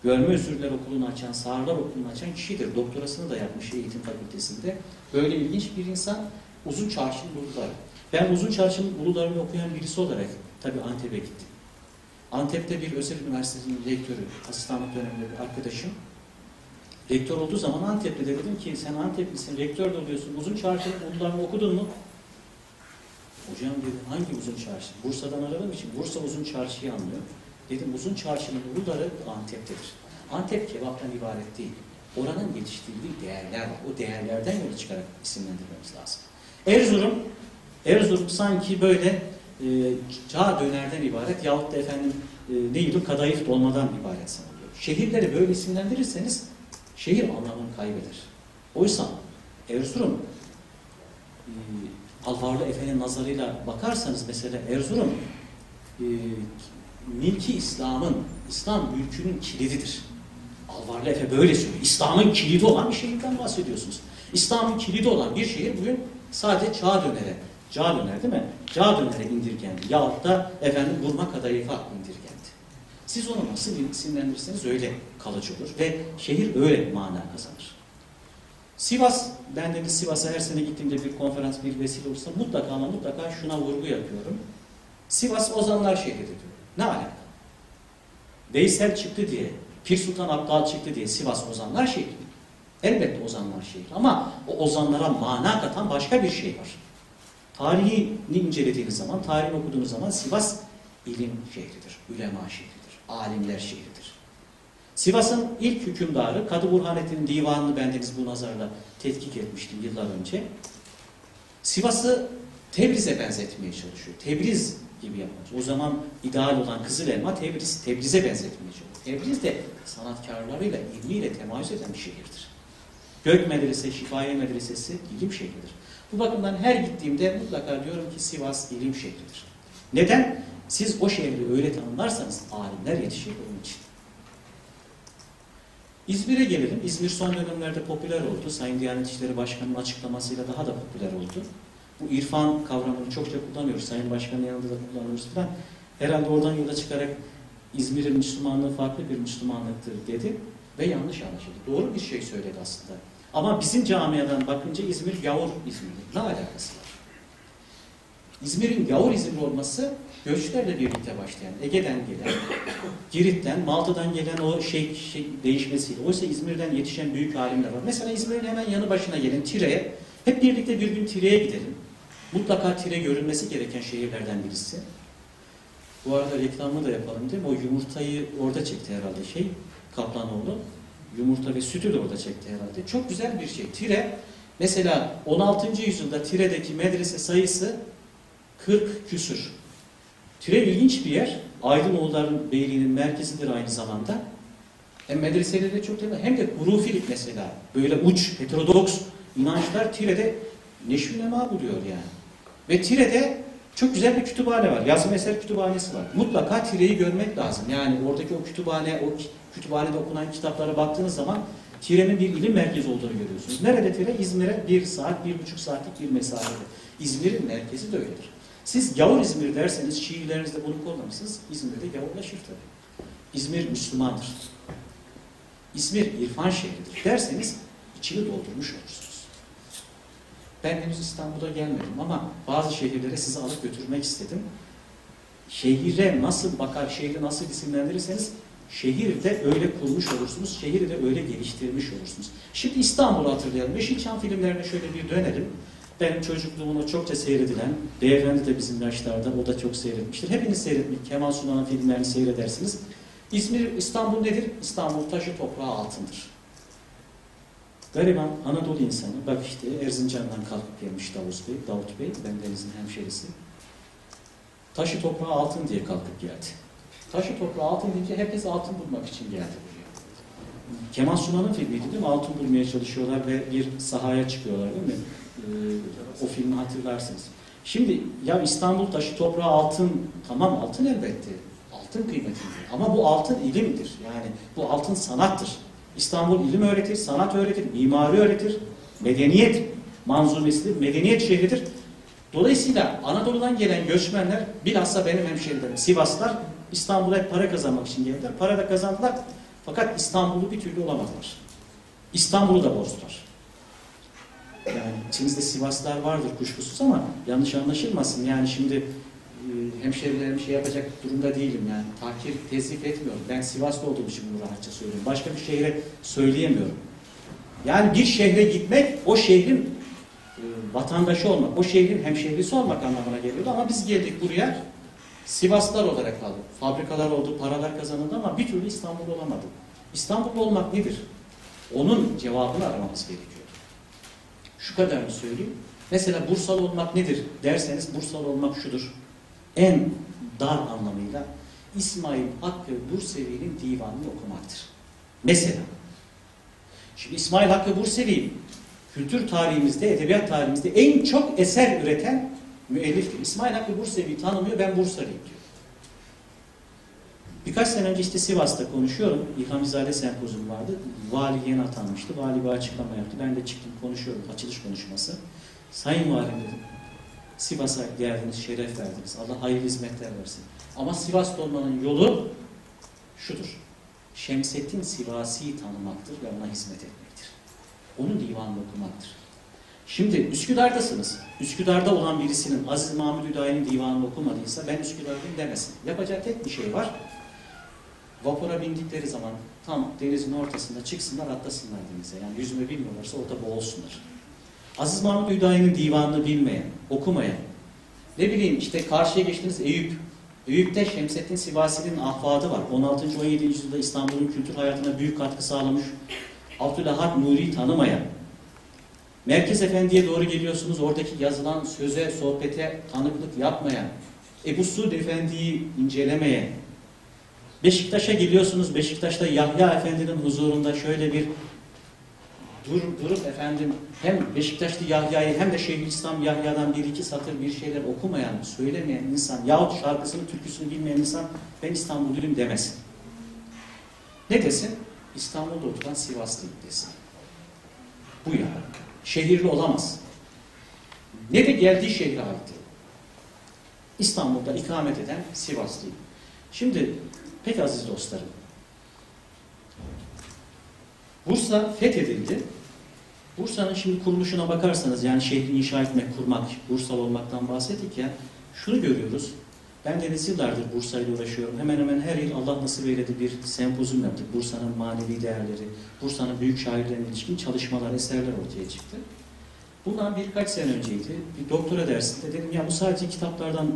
Görme özürler okulunu açan, sağırlar okulunu açan kişidir. Doktorasını da yapmış eğitim fakültesinde. Böyle ilginç bir insan Uzun Çarşı'nın Uğruları. Ben Uzun Çarşı'nın Uğruları'nı okuyan birisi olarak tabii Antep'e gittim. Antep'te bir özel üniversitenin rektörü, asistanlık döneminde bir arkadaşım Rektör olduğu zaman Antep'te de dedim ki sen Anteplisin, rektör de oluyorsun. Uzun Çarşı'nın Uğrularını okudun mu? Hocam dedim hangi Uzun Çarşı? Bursa'dan aradığım için Bursa Uzun Çarşı'yı anlıyor. Dedim Uzun Çarşı'nın Uğruları Antep'tedir. Antep kebaptan ibaret değil. Oranın yetiştirdiği değerler var. O değerlerden yola çıkarak isimlendirmemiz lazım. Erzurum sanki böyle çağ dönerden ibaret yahut da efendim neydi kadayıf dolmadan ibaret sanılıyor. Şehirleri böyle isimlendirirseniz şehir anlamını kaybeder. Oysa Erzurum Alvarlı Efe'nin nazarıyla bakarsanız mesela Erzurum milki İslam'ın, İslam mülkünün kilididir. Alvarlı Efe böyle söylüyor. İslam'ın kilidi olan bir şehirden bahsediyorsunuz. İslam'ın kilidi olan bir şehir bugün sadece çağ dönere değil mi? Çağ dönere indirgendi. Yahut da efendim vurma kadayıfa indirgendi. Siz onu nasıl isimlendirirseniz öyle kalıcı olur ve şehir öyle bir mana kazanır. Sivas, ben de Sivas'a her sene gittiğimde bir konferans, bir vesile olursa mutlaka şuna vurgu yapıyorum. Sivas ozanlar şehridir diyor. Ne alaka? Veysel çıktı diye, Pir Sultan Abdal çıktı diye Sivas ozanlar şehri. Elbette ozanlar şehri ama o ozanlara mana katan başka bir şey var. Tarihini incelediğiniz zaman, tarihini okuduğunuz zaman Sivas ilim şehridir, ülema şehridir, alimler şehridir. Sivas'ın ilk hükümdarı Kadı Burhanettin'in divanını bendeniz bu nazarla tetkik etmiştim yıllar önce. Sivas'ı Tebriz'e benzetmeye çalışıyor. Tebriz gibi yapmak. O zaman ideal olan Kızıl Elma Tebriz'e benzetmeye çalışıyor. Tebriz de sanatkarlarıyla, ilmiyle temayüz eden bir şehirdir. Gök Medresesi, Şifahi Medresesi ilim şehridir. Bu bakımdan her gittiğimde mutlaka diyorum ki Sivas ilim şehridir. Neden? Siz o şehri öyle tanımlarsanız alimler yetişir onun için. İzmir'e gelelim. İzmir son dönemlerde popüler oldu. Sayın Diyanet İşleri Başkanı'nın açıklamasıyla daha da popüler oldu. Bu irfan kavramını çokça kullanıyoruz. Sayın Başkan'ın yanında da kullanıyoruz falan. Herhalde oradan yola çıkarak İzmir'in Müslümanlığı farklı bir Müslümanlıktır dedi ve yanlış anlaşıldı. Doğru bir şey söyledi aslında. Ama bizim camiadan bakınca İzmir gavur İzmir'dir. Ne alakası var? İzmir'in gavur İzmir olması göçlerle birlikte başlayan, Ege'den gelen, Girit'ten, Malta'dan gelen o şey değişmesiyle. Oysa İzmir'den yetişen büyük alimler var. Mesela İzmir'in hemen yanı başına gelin Tire'ye. Hep birlikte bir gün Tire'ye gidelim. Mutlaka Tire görülmesi gereken şehirlerden birisi. Bu arada reklamı da yapalım değil mi? O yumurtayı orada çekti herhalde Kaplanoğlu. Yumurta ve sütü de orada çekti herhalde. Çok güzel bir şey. Tire, mesela 16. yüzyılda Tire'deki medrese sayısı 40 küsür. Tire ilginç bir yer. Aydınoğulların Beyliği'nin merkezidir aynı zamanda. Hem medreseleri de çok değil mi? Hem de hurufilik mesela. Böyle uç, heterodoks inançlar Tire'de neşvinema buluyor yani. Ve Tire'de çok güzel bir kütüphane var. Yazma eser kütüphanesi var. Mutlaka Tire'yi görmek lazım. Yani oradaki o kütüphane, o kütüphanede okunan kitaplara baktığınız zaman Tire'nin bir ilim merkezi olduğunu görüyorsunuz. Nerede Tire? İzmir'e 1 saat, 1,5 saatlik bir mesafede. İzmir'in merkezi de öyledir. Siz gavur İzmir derseniz, şiirlerinizde bunu kollamışsınız, İzmir'de gavurlaşır tabii. İzmir Müslümandır. İzmir irfan şehridir derseniz içini doldurmuş olursunuz. Ben henüz İstanbul'a gelmedim ama bazı şehirlere sizi alıp götürmek istedim. Şehire nasıl bakar, şehri nasıl isimlendirirseniz şehir de öyle kurmuş olursunuz, şehri de öyle geliştirmiş olursunuz. Şimdi İstanbul'u hatırlayalım. Yeşilçam filmlerine şöyle bir dönelim. Benim çocukluğumda çokça seyredilen, beyefendi de bizim yaşlarda, o da çok seyretmiştir. Hepiniz seyretmiş, Kemal Sunal'ın filmlerini seyredersiniz. İzmir, İstanbul nedir? İstanbul taşı toprağı altındır. Gariban Anadolu insanı, bak işte Erzincan'dan kalkıp gelmiş Davut Bey, bendenizin hemşerisi. Taşı toprağı altın diye kalkıp geldi. Taşı toprağı altın deyince herkes altın bulmak için geldi buraya. Kemal Sunal'ın filmiydi değil mi? Altın bulmaya çalışıyorlar ve bir sahaya çıkıyorlar değil mi? O filmi hatırlarsınız. Şimdi ya İstanbul taşı toprağı altın, tamam altın elbette. Altın kıymetindir. Ama bu altın ilimdir. Yani bu altın sanattır. İstanbul ilim öğretir, sanat öğretir, mimari öğretir, medeniyet manzumesidir, medeniyet şehridir. Dolayısıyla Anadolu'dan gelen göçmenler, bilhassa benim hemşehrilerim Sivaslar, İstanbul'a hep para kazanmak için geldiler. Para da kazandılar. Fakat İstanbul'u bir türlü olamadılar. İstanbul'u da bozdular. Yani içimizde Sivaslar vardır kuşkusuz ama yanlış anlaşılmasın. Yani şimdi hemşehrilerim şey yapacak durumda değilim yani. Tahkir, tezif etmiyorum. Ben Sivaslı olduğum için bunu rahatça söylüyorum. Başka bir şehre söyleyemiyorum. Yani bir şehre gitmek, o şehrin vatandaşı olmak, o şehrin hemşehrisi olmak anlamına geliyordu. Ama biz geldik buraya, Sivaslar olarak kaldık. Fabrikalar oldu, paralar kazanıldı ama bir türlü İstanbul'da olamadık. İstanbul'da olmak nedir? Onun cevabını aramamız gerekiyor. Şu kadarını söyleyeyim. Mesela Bursalı olmak nedir derseniz, Bursalı olmak şudur. En dar anlamıyla İsmail Hakkı Bursevi'nin divanını okumaktır. Mesela. Şimdi İsmail Hakkı Bursevi kültür tarihimizde, edebiyat tarihimizde en çok eser üreten müelliftir. İsmail Hakkı Bursevi'yi tanımıyor, ben Bursalıyım diyor. Birkaç sene önce işte Sivas'ta konuşuyorum. İlhamizade sempozyum vardı. Vali yeni atanmıştı. Vali bir açıklama yaptı. Ben de çıktım konuşuyorum. Açılış konuşması. Sayın Valim dedim. Sivas'a geldiniz, şeref verdiniz. Allah hayırlı hizmetler versin. Ama Sivas'ta olmanın yolu şudur. Şemsettin Sivasi'yi tanımaktır ve ona hizmet etmektir. Onun divanını okumaktır. Şimdi Üsküdar'dasınız. Üsküdar'da olan birisinin Aziz Mahmud Hüdayi'nin divanını okumadıysa ben Üsküdar'dayım demesin. Yapacağı tek bir şey var. Vapura bindikleri zaman tam denizin ortasında çıksınlar, atlasınlar denize. Yani yüzme bilmiyorlarsa orada boğulsunlar. Aziz Mahmud Hüdayi'nin divanını bilmeyen, okumayan, ne bileyim işte karşıya geçtiniz Eyüp. Eyüp'te Şemsettin Sivasi'nin ahvadı var. 16. 17. yüzyılda İstanbul'un kültür hayatına büyük katkı sağlamış. Abdülahad Nuri'yi tanımayan. Merkez Efendi'ye doğru geliyorsunuz, oradaki yazılan söze, sohbete tanıklık yapmayan. Ebu Suud Efendi'yi incelemeyen. Beşiktaş'a geliyorsunuz, Beşiktaş'ta Yahya Efendi'nin huzurunda şöyle bir durup efendim hem Beşiktaşlı Yahya'yı hem de Şeyhülislam Yahya'dan bir iki satır bir şeyler okumayan, söylemeyen insan yahut şarkısını, türküsünü bilmeyen insan ben İstanbulluyum demesin. Ne desin? İstanbul'da oturan Sivaslıyım desin. Bu ya. Şehirli olamaz. Ne de geldiği şehre aittir. İstanbul'da ikamet eden Sivaslıyım. Şimdi pek aziz dostlarım, Bursa fethedildi. Bursa'nın şimdi kuruluşuna bakarsanız, yani şehri inşa etmek, kurmak, Bursalı olmaktan bahsettik ya, şunu görüyoruz. Ben deniz yıllardır Bursa'yla uğraşıyorum. Hemen hemen her yıl Allah nasip eyledi bir sempozyum yaptık. Bursa'nın manevi değerleri, Bursa'nın büyük şairlerine ilişkin çalışmalar, eserler ortaya çıktı. Bundan birkaç sene önceydi. Bir doktora dersinde dedim ya bu sadece kitaplardan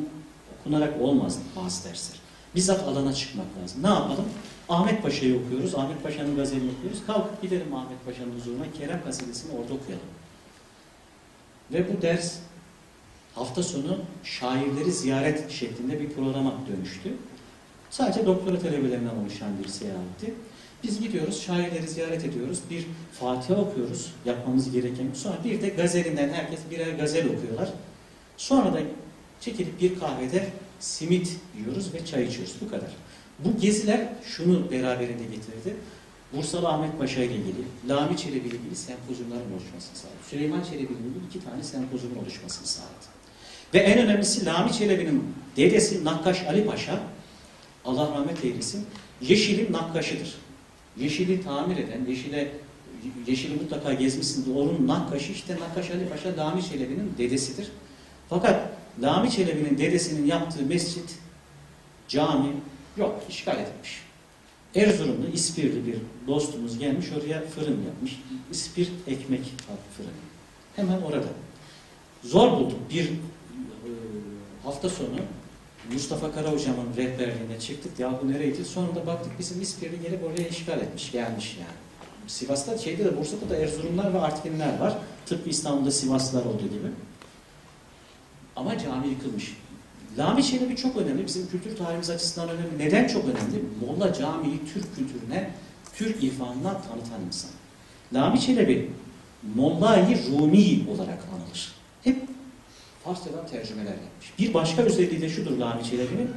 okunarak olmaz bazı dersler. Bizzat alana çıkmak lazım. Ne yapalım? Ahmet Paşa'yı okuyoruz, Ahmet Paşa'nın gazelini okuyoruz. Kalkıp gidelim Ahmet Paşa'nın huzuruna, Kerem Kasidesi'ni orada okuyalım. Ve bu ders hafta sonu şairleri ziyaret şeklinde bir programa dönüştü. Sadece doktora talebelerinden oluşan bir seyahatti. Biz gidiyoruz, şairleri ziyaret ediyoruz, bir Fatiha okuyoruz, yapmamız gereken. Sonra bir de gazelinden herkes birer gazel okuyorlar. Sonra da çekilip bir kahvede simit yiyoruz ve çay içiyoruz. Bu kadar. Bu geziler şunu beraberinde getirdi. Bursalı Ahmet Paşa ile ilgili, Lami Çelebi ile ilgili sempozyumların oluşmasını sağladı. Süleyman Çelebi ile ilgili 2 tane sempozyumun oluşmasını sağladı. Ve en önemlisi Lami Çelebi'nin dedesi Nakkaş Ali Paşa, Allah rahmet eylesin, Yeşil'in nakkaşıdır. Yeşil'i tamir eden, Yeşil'i mutlaka gezmişsindir. Onun nakkaşı işte Nakkaş Ali Paşa, Lami Çelebi'nin dedesidir. Fakat Lami Çelebi'nin dedesinin yaptığı mescit, cami, yok, işgal edilmiş. Erzurumlu, İspirli bir dostumuz gelmiş, oraya fırın yapmış. İspir ekmek fırını. Hemen orada. Zor bulduk. Bir hafta sonu Mustafa Kara Hocam'ın rehberliğine çıktık. Ya bu nereydi? Sonunda baktık bizim İspirli gelip oraya işgal etmiş, gelmiş yani. Sivas'ta, Bursa'da da Erzurumlar ve Artvinler var. Tıpkı İstanbul'da Sivaslılar olduğu gibi. Ama cami yıkılmış. Lami Çelebi çok önemli. Bizim kültür tarihimiz açısından önemli. Neden çok önemli? Molla Camii'yi Türk kültürüne, Türk irfanına tanıtan insan. Lami Çelebi, Molla-i Rumi olarak anılır. Hep Farsçadan tercümeler yapmış. Bir başka özelliği de şudur Lami Çelebi'nin.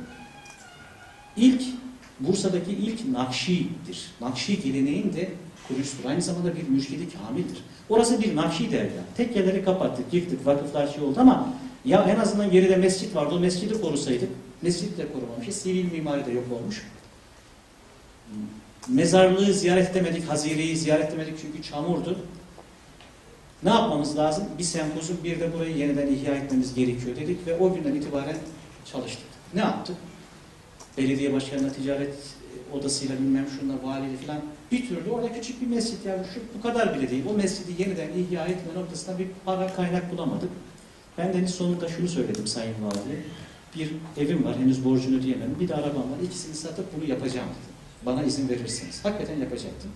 Bursa'daki ilk Nakşi'dir. Nakşi geleneğin de kurucusudur. Aynı zamanda bir mürşidi kamildir. Orası bir Nakşi dergahı. Tekkeleri kapattık, yıktık, vakıflar şey oldu ama ya en azından geride mescit vardı. O mescidi korusaydık, mescid de korumamış. Sivil mimari de yok olmuş. Mezarlığı ziyaret edemedik, hazireyi ziyaret edemedik çünkü çamurdu. Ne yapmamız lazım? Bir sempozyum, bir de burayı yeniden ihya etmemiz gerekiyor dedik ve o günden itibaren çalıştık. Ne yaptık? Belediye başkanına, ticaret odasıyla bilmem şununla, valiyle falan bir türlü orada küçük bir mescit, yani şu bu kadar bile değil, o mescidi yeniden ihya etme noktasında bir para kaynak bulamadık. Ben deniz sonunda şunu söyledim Sayın Vali'ye, bir evim var, henüz borcunu ödeyemem, bir de arabam var, ikisini satıp bunu yapacağım dedim. Bana izin verirseniz. Hakikaten yapacaktım.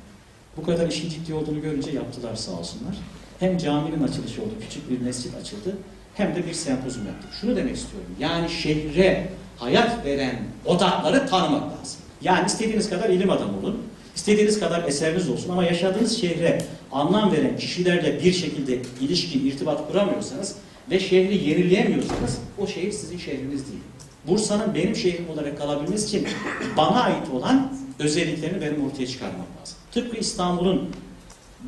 Bu kadar işin ciddi olduğunu görünce yaptılar sağ olsunlar. Hem caminin açılışı oldu, küçük bir mescit açıldı, hem de bir sempozum yaptık. Şunu demek istiyorum, yani şehre hayat veren odakları tanımak lazım. Yani istediğiniz kadar ilim adamı olun, istediğiniz kadar eseriniz olsun ama yaşadığınız şehre anlam veren kişilerle bir şekilde ilişki, irtibat kuramıyorsanız ve şehri yenileyemiyorsanız o şehir sizin şehriniz değil. Bursa'nın benim şehrim olarak kalabilmesi için bana ait olan özelliklerini benim ortaya çıkarmam lazım. Tıpkı İstanbul'un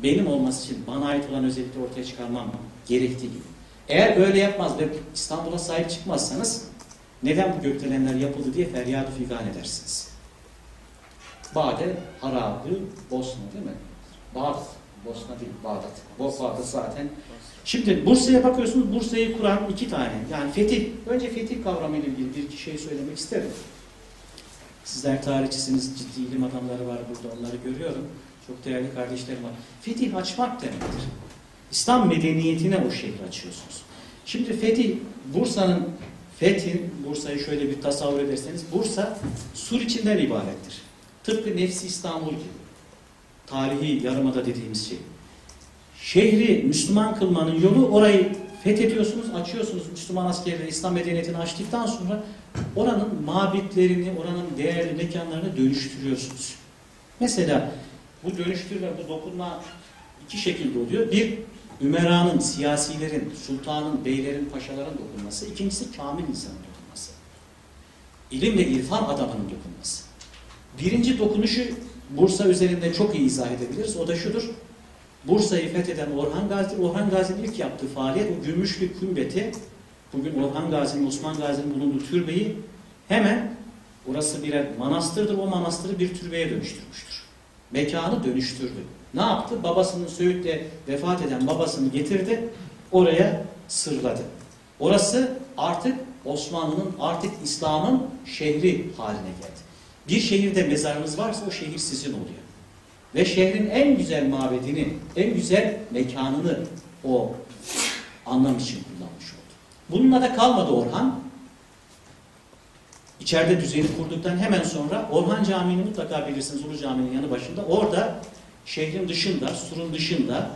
benim olması için bana ait olan özellikleri ortaya çıkarmam gerektiği gibi. Eğer öyle yapmaz ve İstanbul'a sahip çıkmazsanız neden bu gökdelenler yapıldı diye feryat-ı figan edersiniz. Bade, Harabı, Bosna değil mi? Bağdat, Bosna değil, Bağdat. Bağdat zaten. Şimdi Bursa'ya bakıyorsunuz, Bursa'yı kuran iki tane. Yani fetih, önce fetih kavramıyla ilgili bir iki şey söylemek isterim. Sizler tarihçisiniz, ciddi ilim adamları var burada, onları görüyorum. Çok değerli kardeşlerim var. Fetih açmak demektir. İslam medeniyetine o şehri açıyorsunuz. Şimdi fetih, Bursa'nın fethi, Bursa'yı şöyle bir tasavvur ederseniz, Bursa sur içinden ibarettir. Tıpkı nefsi İstanbul gibi. Tarihi yarımada dediğimiz şey. Şehri Müslüman kılmanın yolu, orayı fethediyorsunuz, açıyorsunuz Müslüman askerleri, İslam medeniyetini açtıktan sonra oranın mabitlerini, oranın değerli mekanlarını dönüştürüyorsunuz. Mesela bu dönüştürme, bu dokunma iki şekilde oluyor. Bir, ümeranın, siyasilerin, sultanın, beylerin, paşaların dokunması. İkincisi, kamil insanın dokunması. İlim ve irfan adamının dokunması. Birinci dokunuşu Bursa üzerinde çok iyi izah edebiliriz. O da şudur. Bursa'yı fetheden Orhan Gazi, Orhan Gazi'nin ilk yaptığı faaliyet o Gümüşlü Kümbeti, bugün Orhan Gazi'nin, Osman Gazi'nin bulunduğu türbeyi hemen, orası birer manastırdır, o manastırı bir türbeye dönüştürmüştür. Mekanı dönüştürdü. Ne yaptı? Babasının Söğüt'te vefat eden babasını getirdi, oraya sırladı. Orası artık Osmanlı'nın, artık İslam'ın şehri haline geldi. Bir şehirde mezarınız varsa o şehir sizin oluyor. Ve şehrin en güzel mabedini, en güzel mekanını o anlam için kullanmış oldu. Bununla da kalmadı Orhan. İçeride düzeni kurduktan hemen sonra Orhan Camii'ni mutlaka bilirsiniz, Ulu Camii'nin yanı başında. Orada şehrin dışında, surun dışında,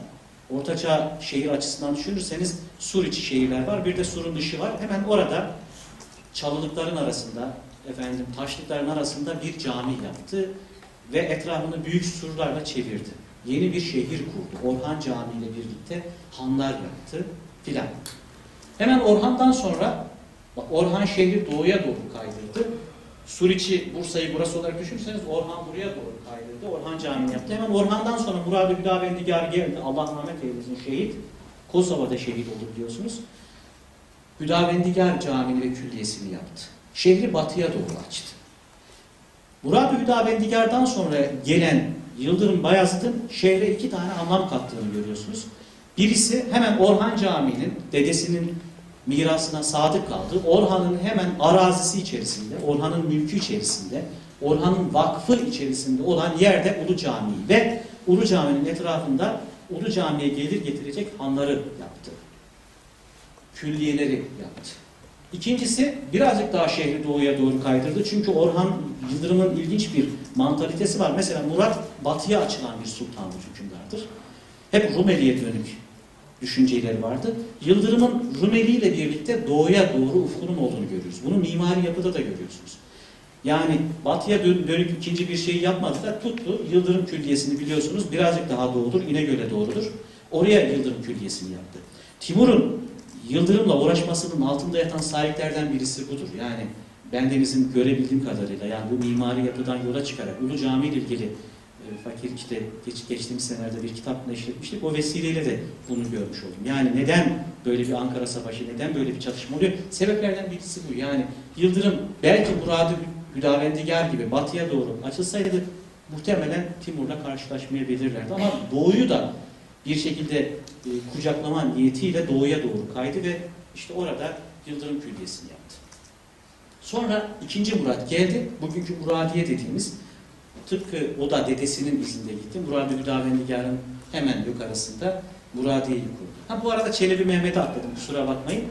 ortaçağ şehir açısından düşünürseniz sur içi şehirler var, bir de surun dışı var. Hemen orada çalılıkların arasında, efendim taşlıkların arasında bir cami yaptı. Ve etrafını büyük surlarla çevirdi. Yeni bir şehir kurdu. Orhan Camii ile birlikte hanlar yaptı filan. Hemen Orhan'dan sonra Orhan şehri doğuya doğru kaydırdı. Suriçi, Bursa'yı burası olarak düşünürseniz Orhan buraya doğru kaydırdı. Orhan Camii'ni yaptı. Hemen Orhan'dan sonra Murad Hüdavendigar geldi. Allah rahmet eylesin şehit. Kosova'da şehit oldu biliyorsunuz. Hüdavendigar Camii'ni ve külliyesini yaptı. Şehri batıya doğru açtı. Murad-ı Hüdavendigar'dan sonra gelen Yıldırım Bayezid'in şehre iki tane anlam kattığını görüyorsunuz. Birisi hemen Orhan Camii'nin, dedesinin mirasına sadık kaldı. Orhan'ın hemen arazisi içerisinde, Orhan'ın mülkü içerisinde, Orhan'ın vakfı içerisinde olan yerde Ulu Camii ve Ulu Camii'nin etrafında Ulu Camii'ye gelir getirecek hanları yaptı. Külliyeleri yaptı. İkincisi birazcık daha şehri doğuya doğru kaydırdı. Çünkü Orhan Yıldırım'ın ilginç bir mantalitesi var. Mesela Murat batıya açılan bir sultandır, hükümdardır. Hep Rumeli'ye dönük düşünceleri vardı. Yıldırım'ın Rumeli ile birlikte doğuya doğru ufkunun olduğunu görüyoruz. Bunu mimari yapıda da görüyorsunuz. Yani batıya dönük ikinci bir şey yapmadı da tuttu. Yıldırım Külliyesi'ni biliyorsunuz birazcık daha doğudur, İnegöl'e doğrudur. Oraya Yıldırım Külliyesi'ni yaptı. Timur'un Yıldırım'la uğraşmasının altında yatan sahiplerden birisi budur. Yani bendenizin görebildiğim kadarıyla, yani bu mimari yapıdan yola çıkarak Ulu Cami ile ilgili fakir kitap, geçtiğimiz senelerde bir kitapla işletmiştik. O vesileyle de bunu görmüş oldum. Yani neden böyle bir Ankara Savaşı, neden böyle bir çatışma oluyor? Sebeplerden birisi bu. Yani Yıldırım belki Murad-ı Hüdavendigar gibi batıya doğru açılsaydı muhtemelen Timur'la karşılaşmayabilirlerdi. Ama doğuyu da bir şekilde kucaklama niyetiyle doğuya doğru kaydı ve işte orada Yıldırım Külliyesi'ni yaptı. Sonra 2. Murat geldi. Bugünkü Muradiye dediğimiz tıpkı o da dedesinin izinde gitti. Murad Hüdavendigar'ın hemen yukarısında Muradiye'yi kurdu. Ha, bu arada Çelebi Mehmet'i atladım, kusura bakmayın.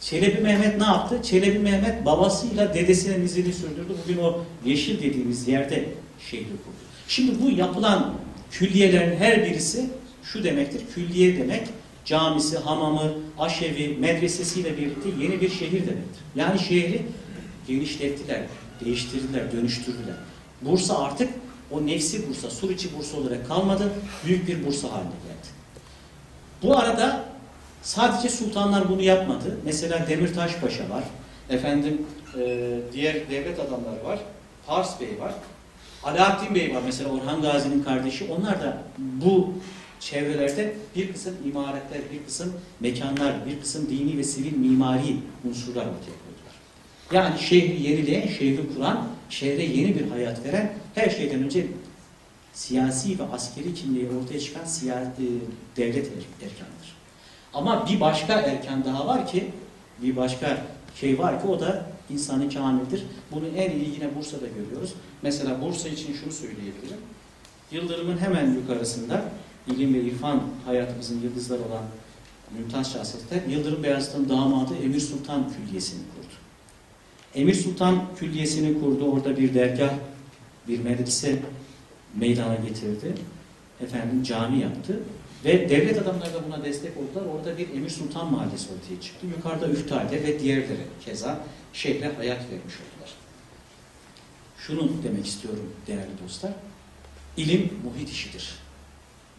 Çelebi Mehmet ne yaptı? Çelebi Mehmet babasıyla dedesinin izini sürdürdü. Bugün o yeşil dediğimiz yerde şehri kurdu. Şimdi bu yapılan külliyelerin her birisi şu demektir. Külliye demek, camisi, hamamı, aşevi, medresesiyle birlikte yeni bir şehir demektir. Yani şehri genişlettiler, değiştirdiler, dönüştürdüler. Bursa artık o nefsi Bursa, sur içi Bursa olarak kalmadı. Büyük bir Bursa haline geldi. Bu arada sadece sultanlar bunu yapmadı. Mesela Demirtaş Paşa var. Efendim diğer devlet adamları var. Pars Bey var. Alaaddin Bey var. Mesela Orhan Gazi'nin kardeşi. Onlar da bu çevrelerde bir kısım imaretler, bir kısım mekanlar, bir kısım dini ve sivil mimari unsurlar ortaya koydular. Yani şehri yenileyen, şehri kuran, şehre yeni bir hayat veren, her şeyden önce siyasi ve askeri kimliği ortaya çıkan devlet erkanıdır. Ama bir başka erken daha var ki, bir başka şey var ki o da insanı kamildir. Bunu en iyi yine Bursa'da görüyoruz. Mesela Bursa için şunu söyleyebilirim. Yıldırım'ın hemen yukarısında ilim ve irfan hayatımızın yıldızları olan mümtaz şahsiyetler, Yıldırım Beyazıt'ın damadı Emir Sultan Külliyesi'ni kurdu. Emir Sultan Külliyesi'ni kurdu. Orada bir dergah, bir medrese meydana getirdi. Efendim cami yaptı. Ve devlet adamları da buna destek oldular. Orada bir Emir Sultan Mahallesi ortaya çıktı. Yukarıda Üftade ve diğerleri keza şehre hayat vermiş oldular. Şunu demek istiyorum değerli dostlar. İlim muhit işidir.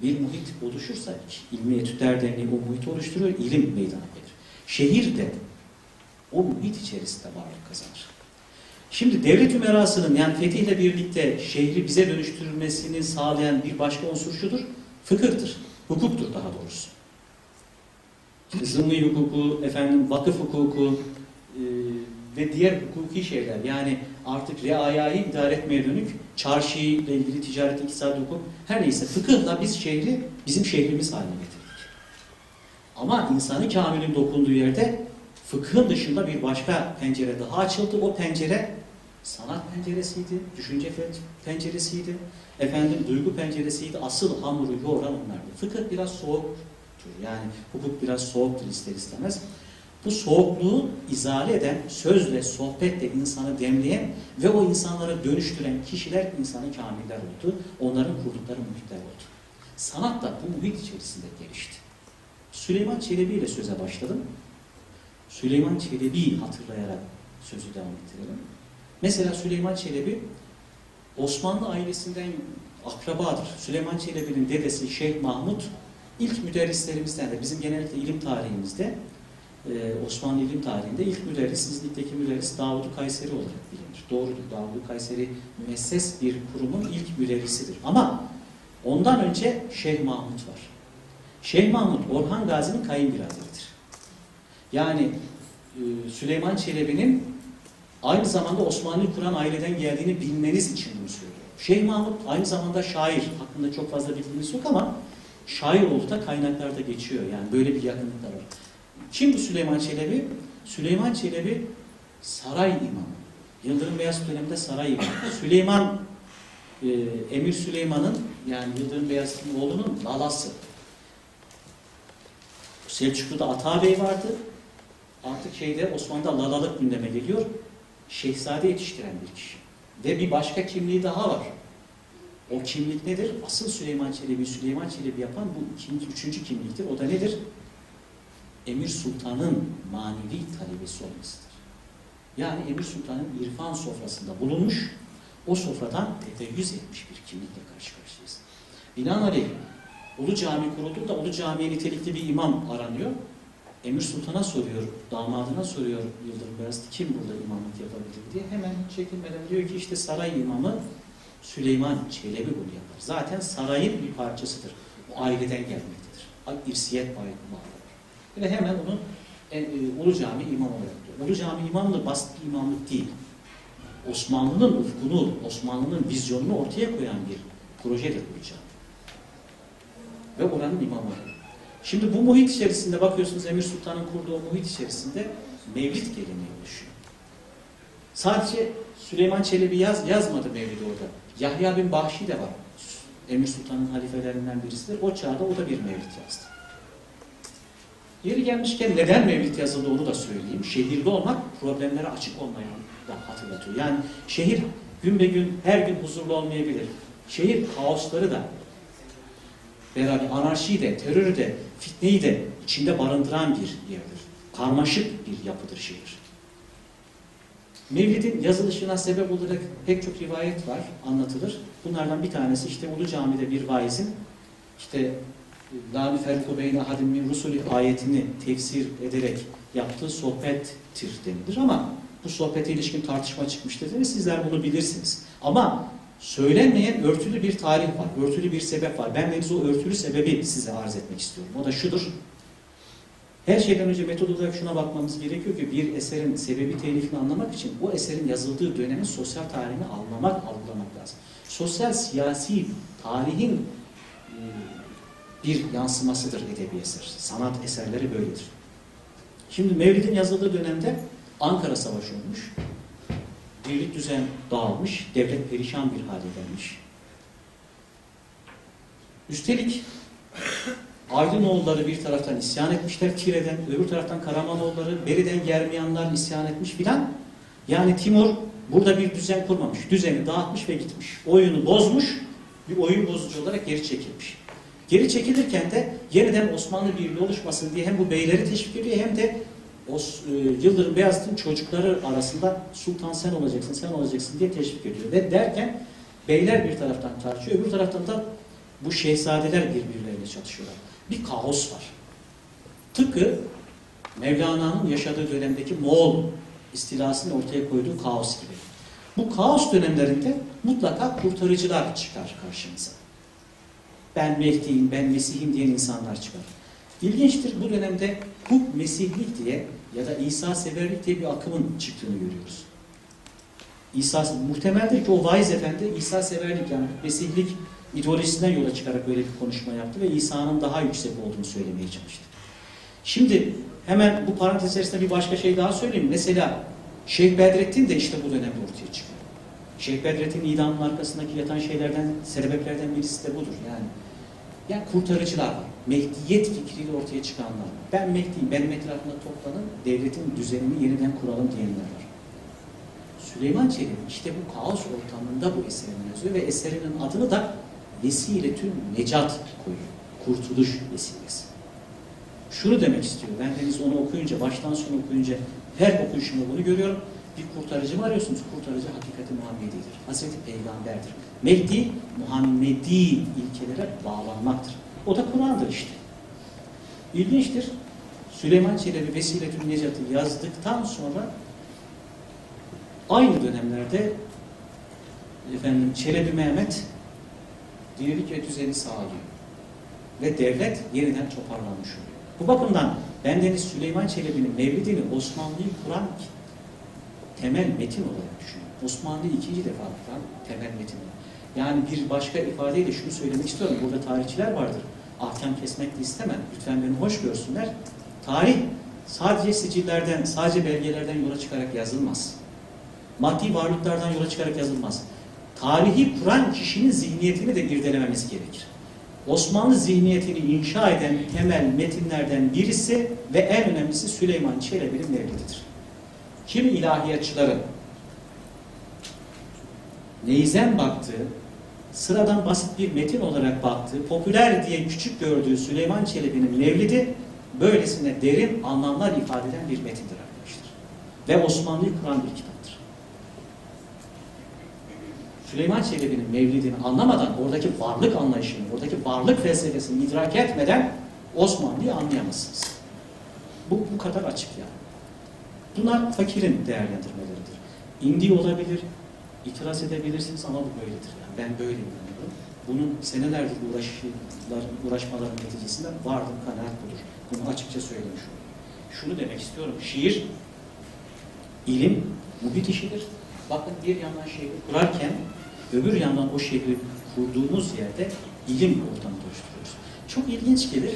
Bir muhit oluşursa ilmiye tüter derneği o muhit oluşturuyor, ilim meydana gelir. Şehir de o muhit içerisinde varlık kazanır. Şimdi devlet ümerasının yani fetihle birlikte şehri bize dönüştürülmesini sağlayan bir başka unsur şudur, fıkıhtır. Hukuktur daha doğrusu. Zımni hukuku, efendim vakıf hukuku ve diğer hukuki şeyler. Yani artık reayayı idare etmeye dönük, çarşı ile ilgili ticaret, iktisadi hukuk, her neyse fıkıhla biz şehri, bizim şehrimiz haline getirdik. Ama insanı kamilin dokunduğu yerde fıkhın dışında bir başka pencere daha açıldı. O pencere sanat penceresiydi, düşünce penceresiydi, efendim duygu penceresiydi. Asıl hamuru yoğuran onlardı. Fıkıh biraz soğuktur. Yani hukuk biraz soğuktur ister istemez. Bu soğukluğu izale eden, sözle, sohbetle insanı demleyen ve o insanlara dönüştüren kişiler insanı kamiller oldu. Onların kurdukları muhitler oldu. Sanat da bu muhit içerisinde gelişti. Süleyman Çelebi ile söze başladım. Süleyman Çelebi'yi hatırlayarak sözü devam ettirelim. Mesela Süleyman Çelebi Osmanlı ailesinden akrabadır. Süleyman Çelebi'nin dedesi Şeyh Mahmud ilk müderrislerimizden de bizim genellikle ilim tarihimizde Osmanlı ilim tarihinde ilk müderris, İznik'teki müderris Davud-u Kayseri olarak bilinir. Doğrudur. Davud-u Kayseri müesses bir kurumun ilk müderrisidir. Ama ondan önce Şeyh Mahmud var. Şeyh Mahmud Orhan Gazi'nin kayınbiraderidir. Yani Süleyman Çelebi'nin aynı zamanda Osmanlı kuran aileden geldiğini bilmeniz için bunu söylüyorum. Şeyh Mahmud aynı zamanda şair. Hakkında çok fazla bilgimiz yok ama şair olduğu da kaynaklarda geçiyor. Yani böyle bir yakınlıklar var. Kim bu Süleyman Çelebi? Süleyman Çelebi saray imamı. Yıldırım Beyazıt döneminde saray imamı. Süleyman, Emir Süleyman'ın yani Yıldırım Beyazıt'ın oğlunun lalası. Selçuklu'da Ata Bey vardı. Artık şeyde Osmanlı'da lalalık gündeme geliyor. Şehzade yetiştiren bir kişi. Ve bir başka kimliği daha var. O kimlik nedir? Asıl Süleyman Çelebi yapan bu üçüncü kimliktir. O da nedir? Emir Sultan'ın manevi talebesi olmasıdır. Yani Emir Sultan'ın irfan sofrasında bulunmuş, o sofradan tedeyyüz etmiş bir kimlikle karşı karşıyayız. Binaenaleyh Ulu Camii kurulduğunda Ulu Camii'ye nitelikli bir imam aranıyor. Emir Sultan'a soruyor, damadına soruyor Yıldırım Beyazıt kim burada imamlık yapabilir diye. Hemen çekinmeden diyor ki işte saray imamı Süleyman Çelebi bunu yapar. Zaten sarayın bir parçasıdır. O aileden gelmektedir. İrsiyet bağlıdır. Ve hemen onu Ulu Camii imam olarak diyor. Ulu Camii imamlığı basit bir imamlık değil. Osmanlı'nın ufkunu, Osmanlı'nın vizyonunu ortaya koyan bir projedir Ulu Camii. Ve oranın imamı. Şimdi bu muhit içerisinde bakıyorsunuz Emir Sultan'ın kurduğu o muhit içerisinde Mevlid geleneği oluşuyor. Sadece Süleyman Çelebi yazmadı Mevlid'i orada. Yahya bin Bahşi de var. Emir Sultan'ın halifelerinden birisidir. O çağda o da bir mevlid yazdı. Yeri gelmişken neden mevlid yazıldı onu da söyleyeyim. Şehirde olmak problemlere açık olmayan da hatırlatıyor. Yani şehir gün be gün her gün huzurlu olmayabilir. Şehir kaosları da beraber anarşiyi de, terörü de, fitneyi de içinde barındıran bir yerdir. Karmaşık bir yapıdır şehir. Mevlid'in yazılışına sebep olarak pek çok rivayet var, anlatılır. Bunlardan bir tanesi işte Ulu Cami'de bir vaizin işte Lami Ferku Beyne Hadim Min Rusuli ayetini tefsir ederek yaptığı sohbettir denilir ama bu sohbete ilişkin tartışma çıkmıştır ve sizler bunu bilirsiniz. Ama söylenmeyen örtülü bir tarih var, örtülü bir sebep var. Ben henüz o örtülü sebebi size arz etmek istiyorum. O da şudur. Her şeyden önce metod olarak şuna bakmamız gerekiyor ki bir eserin sebebi telifini anlamak için o eserin yazıldığı dönemin sosyal tarihini algılamak lazım. Sosyal, siyasi tarihin bir yansımasıdır edebi eser. Sanat eserleri böyledir. Şimdi Mevlid'in yazıldığı dönemde Ankara Savaşı olmuş. Birlik düzen dağılmış. Devlet perişan bir hale gelmiş. Üstelik Aydınoğulları bir taraftan isyan etmişler Tire'den, öbür taraftan Karamanoğulları Beri'den Germiyanlar isyan etmiş filan. Yani Timur burada bir düzen kurmamış. Düzeni dağıtmış ve gitmiş. Oyunu bozmuş. Bir oyun bozucu olarak geri çekilmiş. Geri çekilirken de yeniden Osmanlı Birliği oluşmasın diye hem bu beyleri teşvik ediyor hem de Yıldırım Beyazıt'ın çocukları arasında sultan sen olacaksın, sen olacaksın diye teşvik ediyor. Ve derken beyler bir taraftan tartışıyor, öbür taraftan da bu şehzadeler birbirleriyle çatışıyorlar. Bir kaos var. Tıpkı Mevlana'nın yaşadığı dönemdeki Moğol istilasını ortaya koyduğu kaos gibi. Bu kaos dönemlerinde mutlaka kurtarıcılar çıkar karşımıza. Ben Mehdi'yim, ben Mesih'im diyen insanlar çıkar. İlginçtir bu dönemde huk mesihlik diye ya da İsa severlik diye bir akımın çıktığını görüyoruz. Muhtemeldir ki o vaiz efendi İsa severlik yani mesihlik ideolojisinden yola çıkarak böyle bir konuşma yaptı ve İsa'nın daha yüksek olduğunu söylemeye çalıştı. Şimdi hemen bu parantez içerisinde bir başka şey daha söyleyeyim. Mesela Şeyh Bedrettin de işte bu dönemde ortaya çıkıyor. Şeyh Bedrettin idamın arkasındaki yatan şeylerden, sebeplerden birisi de budur. Yani kurtarıcılar var. Mehdiyet fikriyle ortaya çıkanlar. Ben Mehdi'yim, benim etrafımda toplanın, devletin düzenini yeniden kuralım diyenler var. Süleyman Çelebi işte bu kaos ortamında bu eserini yazıyor ve eserinin adını da Vesile-tün Necat koyuyor. Kurtuluş vesilesi. Şunu demek istiyor, ben deniz onu okuyunca, baştan sona okuyunca her okuyuşumda bunu görüyorum. Bir kurtarıcı mı arıyorsunuz? Kurtarıcı hakikati Muhammedi'dir. Hazreti Peygamber'dir. Mehdi, Muhammedi ilkelere bağlanmaktır. O da Kur'an'dır işte. İlginçtir. Süleyman Çelebi Vesile-tün Necat'ı yazdıktan sonra aynı dönemlerde Çelebi Mehmet dirilik ve düzeni sağlıyor. Ve devlet yeniden toparlanmış oluyor. Bu bakımdan bendeniz Süleyman Çelebi'nin Mevlid'ini Osmanlı'yı kuran temel metin olarak düşünüyorum. Osmanlı'yı ikinci defa kuran temel metin olarak. Yani bir başka ifadeyle şunu söylemek istiyorum. Burada tarihçiler vardır. Ahkam kesmek de istemem. Lütfen beni hoş görsünler. Tarih sadece sicillerden, sadece belgelerden yola çıkarak yazılmaz. Maddi varlıklardan yola çıkarak yazılmaz. Tarihi kuran kişinin zihniyetini de irdelememiz gerekir. Osmanlı zihniyetini inşa eden temel metinlerden birisi ve en önemlisi Süleyman Çelebi'nin Mevlididir. Kimi ilahiyatçıların neyzen baktığı, sıradan basit bir metin olarak baktığı, popüler diye küçük gördüğü Süleyman Çelebi'nin Mevlidi böylesine derin anlamlar ifade eden bir metindir arkadaşlar. Ve Osmanlı'yı kuran bir kitap. Süleyman Çelebi'nin Mevlid'ini anlamadan, oradaki varlık anlayışını, oradaki varlık felsefesini idrak etmeden Osmanlı'yı anlayamazsınız. Bu kadar açık yani. Bunlar fakirin değerlendirmeleridir. İndi olabilir, itiraz edebilirsiniz ama bu böyledir. Yani ben böyle inanıyorum. Bunun senelerdir uğraşmaların neticesinde vardır, kanaat budur. Bunu açıkça söylemiş olayım. Şunu demek istiyorum, şiir, ilim, muhit işidir. Bakın bir yandan şehri kurarken, öbür yandan o şehri kurduğumuz yerde ilim ortamı oluşturuyoruz. Çok ilginç gelir.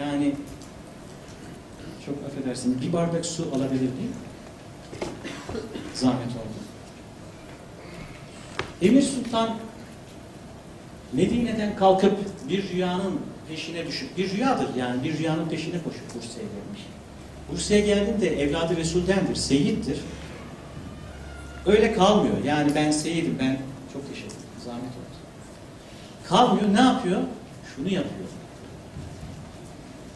Yani, çok affedersiniz, bir bardak su alabilir miyim? Zahmet oldu. Emir Sultan Medine'den kalkıp bir rüyanın peşine düşüp, bir rüyadır yani, bir rüyanın peşine koşup Bursa'ya gelmiş. Bursa'ya geldiğinde evladı Resul'dendir, Seyyid'dir. Öyle kalmıyor. Yani ben Seyyid'im, ben çok teşekkür ederim, zahmet oldu. Kalmıyor, ne yapıyor? Şunu yapıyor.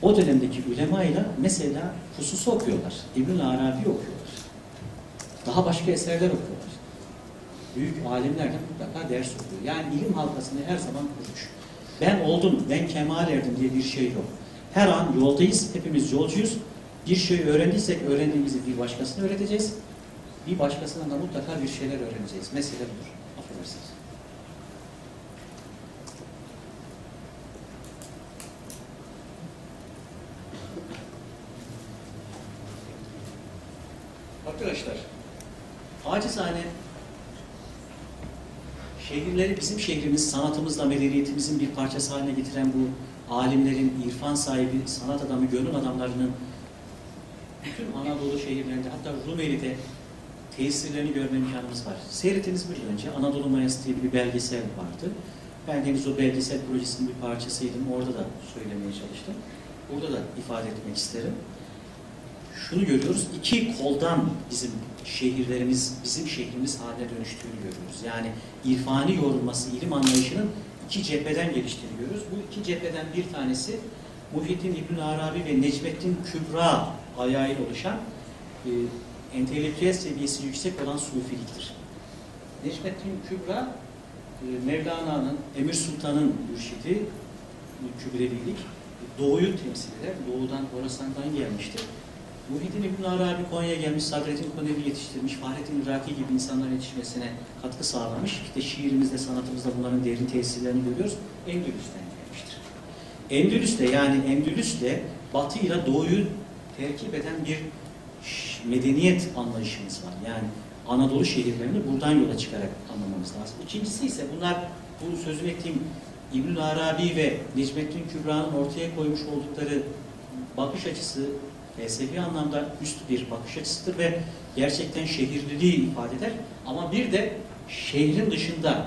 O dönemdeki ulemayla mesela Husus'u okuyorlar, İbn-i Arabi okuyorlar. Daha başka eserler okuyorlar. Büyük alimlerden mutlaka ders okuyor. Yani ilim halkasını her zaman kurmuş. Ben oldum, ben kemal erdim diye bir şey yok. Her an yoldayız, hepimiz yolcuyuz. Bir şey öğrendiysek öğrendiğimizi bir başkasına öğreteceğiz. Bir başkasından da mutlaka bir şeyler öğreneceğiz. Mesele budur. Affedersiniz. Arkadaşlar, acizane şehirleri bizim şehrimiz, sanatımızla medeniyetimizin bir parçası haline getiren bu alimlerin, irfan sahibi, sanat adamı, gönül adamlarının bütün Anadolu şehirlerinde, hatta Rumeli'de tesirlerini görme imkanımız var. Seyrettiğiniz bir önce Anadolu Mayası diye bir belgesel vardı. Ben henüz o belgesel projesinin bir parçasıydım. Orada da söylemeye çalıştım. Burada da ifade etmek isterim. Şunu görüyoruz, iki koldan bizim şehirlerimiz, bizim şehrimiz haline dönüştüğünü görüyoruz. Yani irfani yorulması, ilim anlayışının iki cepheden geliştiğini görüyoruz. Bu iki cepheden bir tanesi Muhyiddin İbn-i Arabi ve Necmeddin Kübra ayağıyla oluşan entelektüel seviyesi yüksek olan sufiliktir. Necmeddin Kübra, Mevlana'nın, Emir Sultan'ın mürşidi, Kübrelilik, Doğu'yu temsil eder. Doğu'dan, Horasan'dan gelmiştir. Muhyiddin İbn-i Arabi Konya'ya gelmiş, Sadreddin Konevi yetiştirmiş, Fahrettin Iraki gibi insanların yetişmesine katkı sağlamış. İşte şiirimizde, sanatımızda bunların derin tesirlerini görüyoruz. Endülüs'ten gelmiştir. Endülüs'te, yani Endülüs'te Batı ile Doğu'yu terkip eden bir medeniyet anlayışımız var. Yani Anadolu şehirlerini buradan yola çıkarak anlamamız lazım. İkincisi ise bunlar, bu sözünü ettiğim İbn-i Arabi ve Necmeddin Kübra'nın ortaya koymuş oldukları bakış açısı, felsefi anlamda üst bir bakış açısıdır ve gerçekten şehirliliği ifade eder. Ama bir de şehrin dışında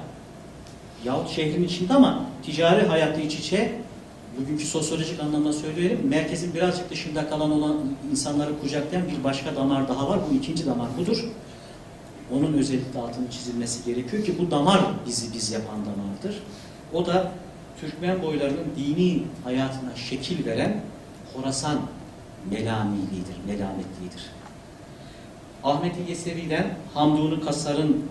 yahut şehrin içinde ama ticari hayatta iç içe, bugünkü sosyolojik anlamda söyleyelim, merkezin birazcık dışında kalan olan insanları kucaklayan bir başka damar daha var. Bu ikinci damar budur. Onun özellikle altının çizilmesi gerekiyor ki bu damar bizi biz yapan damardır. O da Türkmen boylarının dini hayatına şekil veren Horasan melamiliğidir, melametliğidir. Ahmet-i Yesevi'den, Hamdun-u Kasar'ın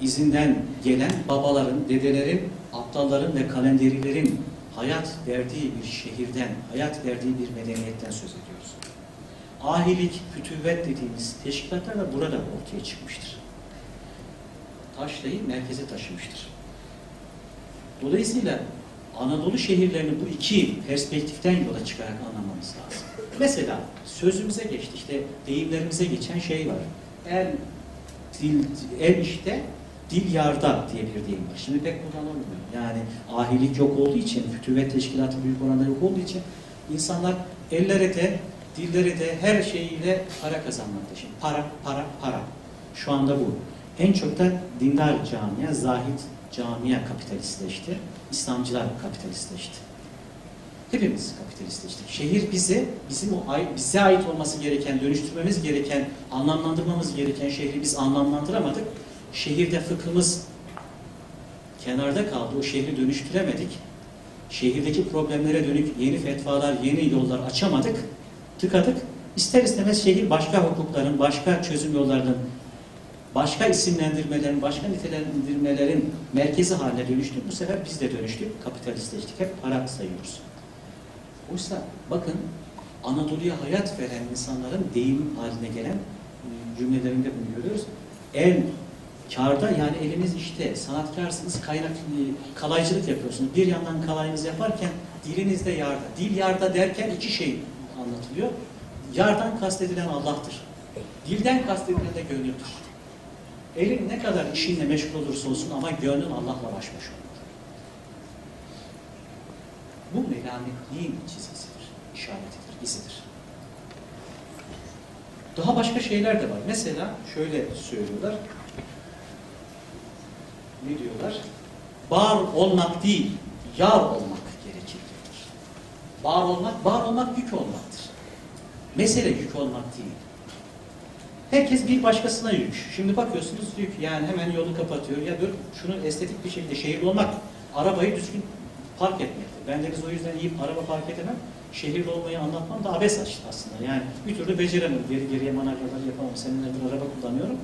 izinden gelen babaların, dedelerin, aptalların ve kalenderilerin hayat verdiği bir şehirden, hayat verdiği bir medeniyetten söz ediyoruz. Ahilik, Fütüvvet dediğimiz teşkilatlar da burada ortaya çıkmıştır. Taşlayı merkeze taşımıştır. Dolayısıyla Anadolu şehirlerini bu iki perspektiften yola çıkarak anlamamız lazım. Mesela sözümüze geçti, işte deyimlerimize geçen şey var. Dil yarda diye bir deyim var. Şimdi pek kullanılmıyor. Yani ahilik yok olduğu için, fütüvvet teşkilatı büyük oranda yok olduğu için insanlar ellere de, dillere de her şeyiyle para kazanmakta. Şimdi para, para, para. Şu anda bu. En çok da dindar camia, zahid camia kapitalistleşti. İslamcılar kapitalistleşti. Hepimiz kapitalistleştik. Şehir bize, bize ait olması gereken, dönüştürmemiz gereken, anlamlandırmamız gereken şehri biz anlamlandıramadık. Şehirde fıkhımız kenarda kaldı. O şehri dönüştüremedik. Şehirdeki problemlere dönük yeni fetvalar, yeni yollar açamadık. Tıkadık. İster istemez şehir başka hukukların, başka çözüm yollarının, başka isimlendirmelerin, başka nitelendirmelerin merkezi haline dönüştü. Bu sefer biz de dönüştük. Kapitalistleştik. Hep para sayıyoruz. Oysa bakın Anadolu'ya hayat veren insanların deyim haline gelen cümlelerinde bunu görüyoruz. Kârda, yani eliniz işte, sanatkarsınız, kalaycılık yapıyorsunuz. Bir yandan kalayınızı yaparken dilinizde yarda. Dil yarda derken iki şey anlatılıyor. Yardan kastedilen Allah'tır. Dilden kastedilen de gönüldür. Elin ne kadar işinle meşgul olursa olsun ama gönlün Allah'la baş başa olur. Bu melametliğin çizgisidir, işaretidir, izidir. Daha başka şeyler de var. Mesela şöyle söylüyorlar. ne diyorlar? Bar olmak değil, yar olmak gerekir diyorlar. Bar olmak yük olmaktır. Mesele yük olmak değil. Herkes bir başkasına yük. Şimdi bakıyorsunuz yük, yani hemen yolu kapatıyor. Ya dur, şunu estetik bir şekilde, şehirli olmak, arabayı düzgün park etmektir. Ben de biz o yüzden iyi araba park edemem. Şehirli olmayı anlatmam da abes açtı aslında. Yani bir türlü beceremem. Geriye manevraları yapamam. Senelerdir araba kullanıyorum.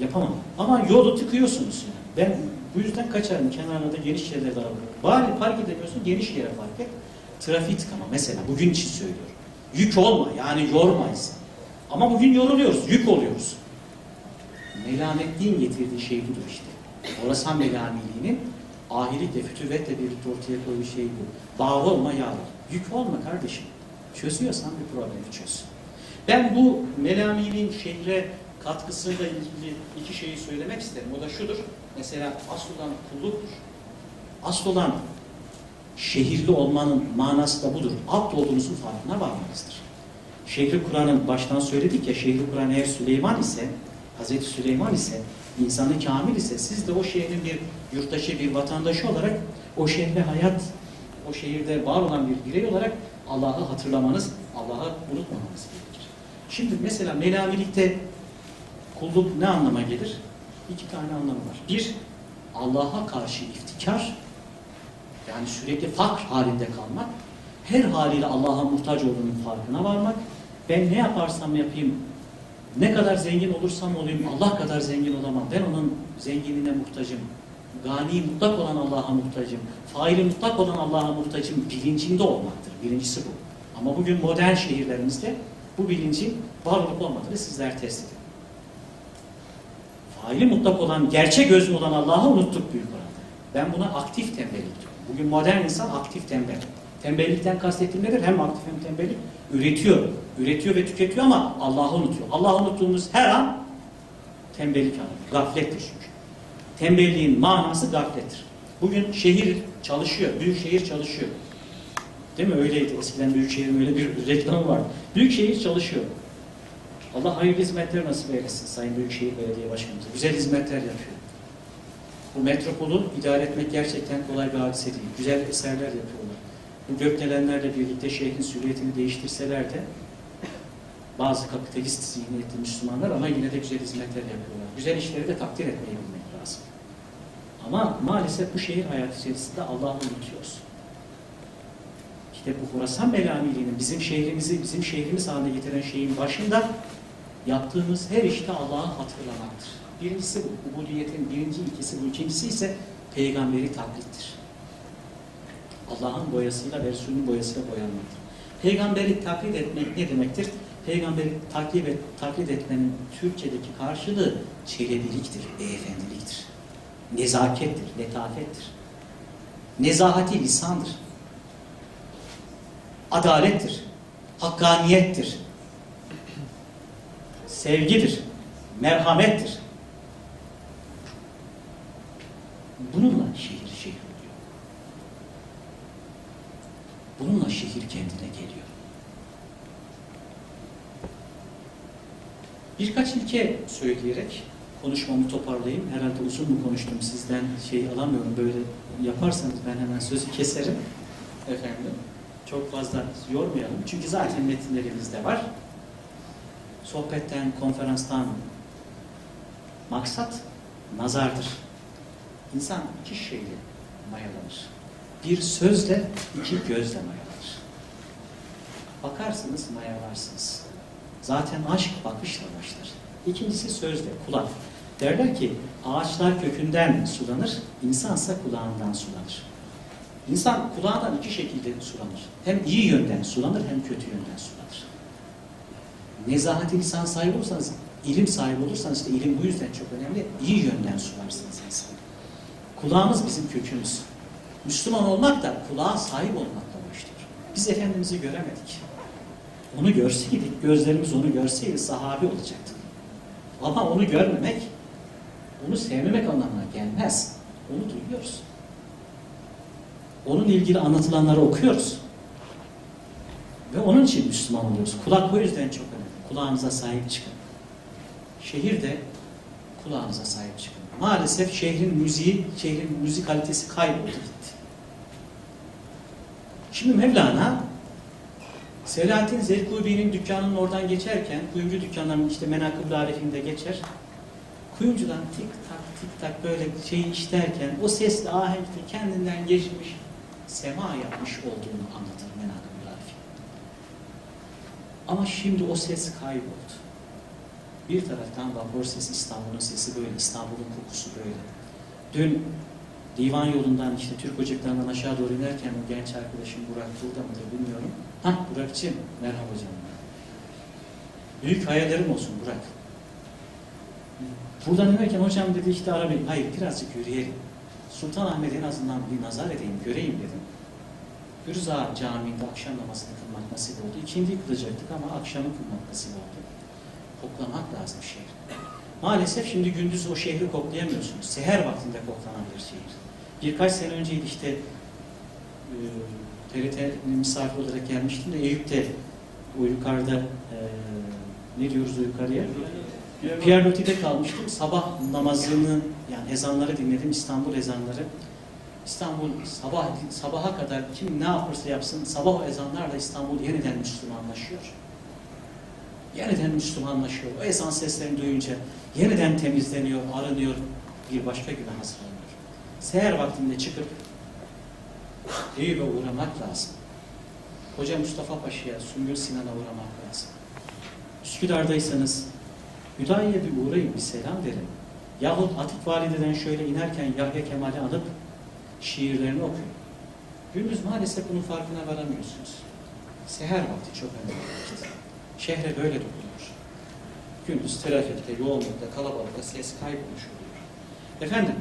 Yapamam. Ama yolu tıkıyorsunuz. Yani. Ben bu yüzden kaçarım. Kenarlarda geniş yerlerde araba. Bari park edemiyorsun, geniş yere park et. Trafik tıkama mesela. Bugün için söylüyorum. Yük olma. Yani yormayız. Ama bugün yoruluyoruz. Yük oluyoruz. Melametliğin getirdiği şey budur işte. Orasan melamiliğinin ahilikle, fütüvvetle birlikte ortaya koyduğu şey bu. Bağlı olma yağlı. Yük olma kardeşim. Çözüyorsan bir problemi çöz. Ben bu melaminin şehre katkısıyla ilgili iki şeyi söylemek isterim. O da şudur. Mesela asıl olan kulluktur. Asıl olan şehirli olmanın manası da budur. Abd olduğunuzun farkına varmanızdır. Şehri Kur'an'ın baştan söyledik ya, şehri Kur'an eğer Süleyman ise, Hazreti Süleyman ise, insanı kamil ise, siz de o şehrin bir yurttaşı, bir vatandaşı olarak o şehre hayat, o şehirde var olan bir birey olarak Allah'ı hatırlamanız, Allah'ı unutmamanız gerekir. Şimdi mesela melamilikte kulluk ne anlama gelir? İki tane anlamı var. Bir, Allah'a karşı iftikar, yani sürekli fakr halinde kalmak, her haliyle Allah'a muhtaç olduğunun farkına varmak, ben ne yaparsam yapayım, ne kadar zengin olursam olayım, Allah kadar zengin olamam, ben onun zenginliğine muhtacım. Gani mutlak olan Allah'a muhtacım, faili mutlak olan Allah'a muhtacım bilincinde olmaktır. Birincisi bu. Ama bugün modern şehirlerimizde bu bilincin var olup olmadığını sizler test edin. Faili mutlak olan, gerçe gözlü olan Allah'ı unuttuk büyük oranda. Ben buna aktif tembellik diyorum. Bugün modern insan aktif tembel. Tembellikten kastettiğim nedir? Hem aktif hem tembellik. Üretiyor ve tüketiyor ama Allah'ı unutuyor. Allah'ı unuttuğumuz her an tembellik anı. Gaflettir çünkü. Tembelliğin manası gaflettir. Bugün şehir çalışıyor, büyük şehir çalışıyor. Değil mi? Öyleydi. Eskiden büyük şehrin öyle bir reklamı vardı. Büyük şehir çalışıyor. Allah hayırlı hizmetler nasip eylesin Sayın Büyükşehir Belediye Başkanımız. Güzel hizmetler yapıyor. Bu metropolü idare etmek gerçekten kolay bir hadise değil. Güzel eserler yapıyorlar. Bu gökdelenlerle birlikte şehrin silüetini değiştirseler de bazı kapitalist zihniyetli Müslümanlar ama yine de güzel hizmetler yapıyorlar. Güzel işleri de takdir etmeyi bilmek lazım. Ama maalesef bu şehir hayatı içerisinde Allah'ı unutuyoruz. İşte bu Horasan melamiliğinin bizim şehrimizi, bizim şehrimiz haline getiren şeyin başında yaptığımız her işte Allah'ı hatırlamaktır. Birincisi bu. Ubudiyetin birinci ilkesi bu. İkincisi ise peygamberi taklittir. Allah'ın boyasıyla ve Resulünün boyasıyla boyanmaktır. Peygamberi taklit etmek ne demektir? Peygamberi taklit etmenin Türkçedeki karşılığı çelebiliktir, beyefendiliktir. Nezakettir, letafettir. Nezahati lisandır. Adalettir, hakkaniyettir. Sevgidir, merhamettir. Bununla şehir oluyor. Bununla şehir kendine geliyor. Birkaç ilke söyleyerek konuşmamı toparlayayım. Herhalde uzun mu konuştum, sizden şey alamıyorum. Böyle yaparsanız ben hemen sözü keserim. Efendim, çok fazla yormayalım. Çünkü zaten metinlerimizde var. Sohbetten, konferanstan maksat nazardır. İnsan iki şeyle mayalanır. Bir sözle, iki gözle mayalanır. Bakarsınız, mayalarsınız. Zaten aşk bakışla başlar. İkincisi sözle, kulak. Derler ki ağaçlar kökünden sulanır, insansa kulağından sulanır. İnsan kulağından iki şekilde sulanır. Hem iyi yönden sulanır, hem kötü yönden sulanır. Nezahati lisan sahibi olursanız, ilim sahibi olursanız, işte ilim bu yüzden çok önemli, iyi yönden sularsınız insan. Kulağımız bizim kökümüz. Müslüman olmak da kulağa sahip olmakla başlıyor. Biz Efendimiz'i göremedik. Onu görseydik, gözlerimiz onu görseydi sahabi olacaktık. Ama onu görmemek, onu sevmemek anlamına gelmez. Onu duyuyoruz. Onunla ilgili anlatılanları okuyoruz. Ve onun için Müslüman oluyoruz. Kulak bu yüzden çok önemli. Kulağınıza sahip çıkın. Şehirde kulağınıza sahip çıkın. maalesef şehrin müzik kalitesi kayboldu gitti. Şimdi Mevlana Selahattin Zeykubi'nin dükkanının oradan geçerken, kuyumcu dükkanlarının işte Menakıb-ı Arif'inde geçer. Kuyumcudan tik tak tik tak böyle şeyi işlerken o sesle ahenkle kendinden geçmiş, sema yapmış olduğunu anlatır Menakıb-ı Arif. Ama şimdi o ses kayboldu. Bir taraftan vapur sesi, İstanbul'un sesi böyle, İstanbul'un kokusu böyle. Dün divan yolundan işte Türk Ocaklarından aşağı doğru inerken o genç arkadaşım Burak burada mıdır bilmiyorum. Burak'cığım, merhaba hocam. Büyük hayallerim olsun Burak. Buradan inerken hocam dedi işte arabayım. Hayır, birazcık yürüyelim. Sultanahmet'e en azından bir nazar edeyim, göreyim dedim. Gürzağ Camii'nde akşam namazını kılmak nasip oldu. İkindiyi kılacaktık ama akşamı kılmak nasip oldu. Koklamak lazım şehir. Maalesef şimdi gündüz o şehri koklayamıyorsunuz. Seher vaktinde koklanan bir şehir. Birkaç sene önceydi işte TRT'nin misafir olarak gelmiştim de Eyüp'te o yukarıda ne diyoruz o yukarıya? Pierloti'de kalmıştım. Sabah namazını yani ezanları dinledim. İstanbul ezanları. İstanbul sabaha kadar kim ne yaparsa yapsın sabah o ezanlarla İstanbul yeniden Müslümanlaşıyor. Yeniden Müslümanlaşıyor. O ezan seslerini duyunca yeniden temizleniyor, arınıyor, bir başka güne hazırlanıyor. Seher vaktinde çıkıp Eyüp'e uğramak lazım. Hoca Mustafa Paşa'ya, Sümbül Sinan'a uğramak lazım. Üsküdar'daysanız Hüdayi'ye bir uğrayın, bir selam verin. Yahut Atık Valide'den şöyle inerken Yahya Kemal'i alıp şiirlerini okuyun. Gündüz maalesef bunun farkına varamıyorsunuz. Seher vakti çok önemli bir vakit. Şehre böyle dokunur. Gündüz trafikte, yoğunlukta, kalabalıkta ses kaybolmuş oluyor. Efendim,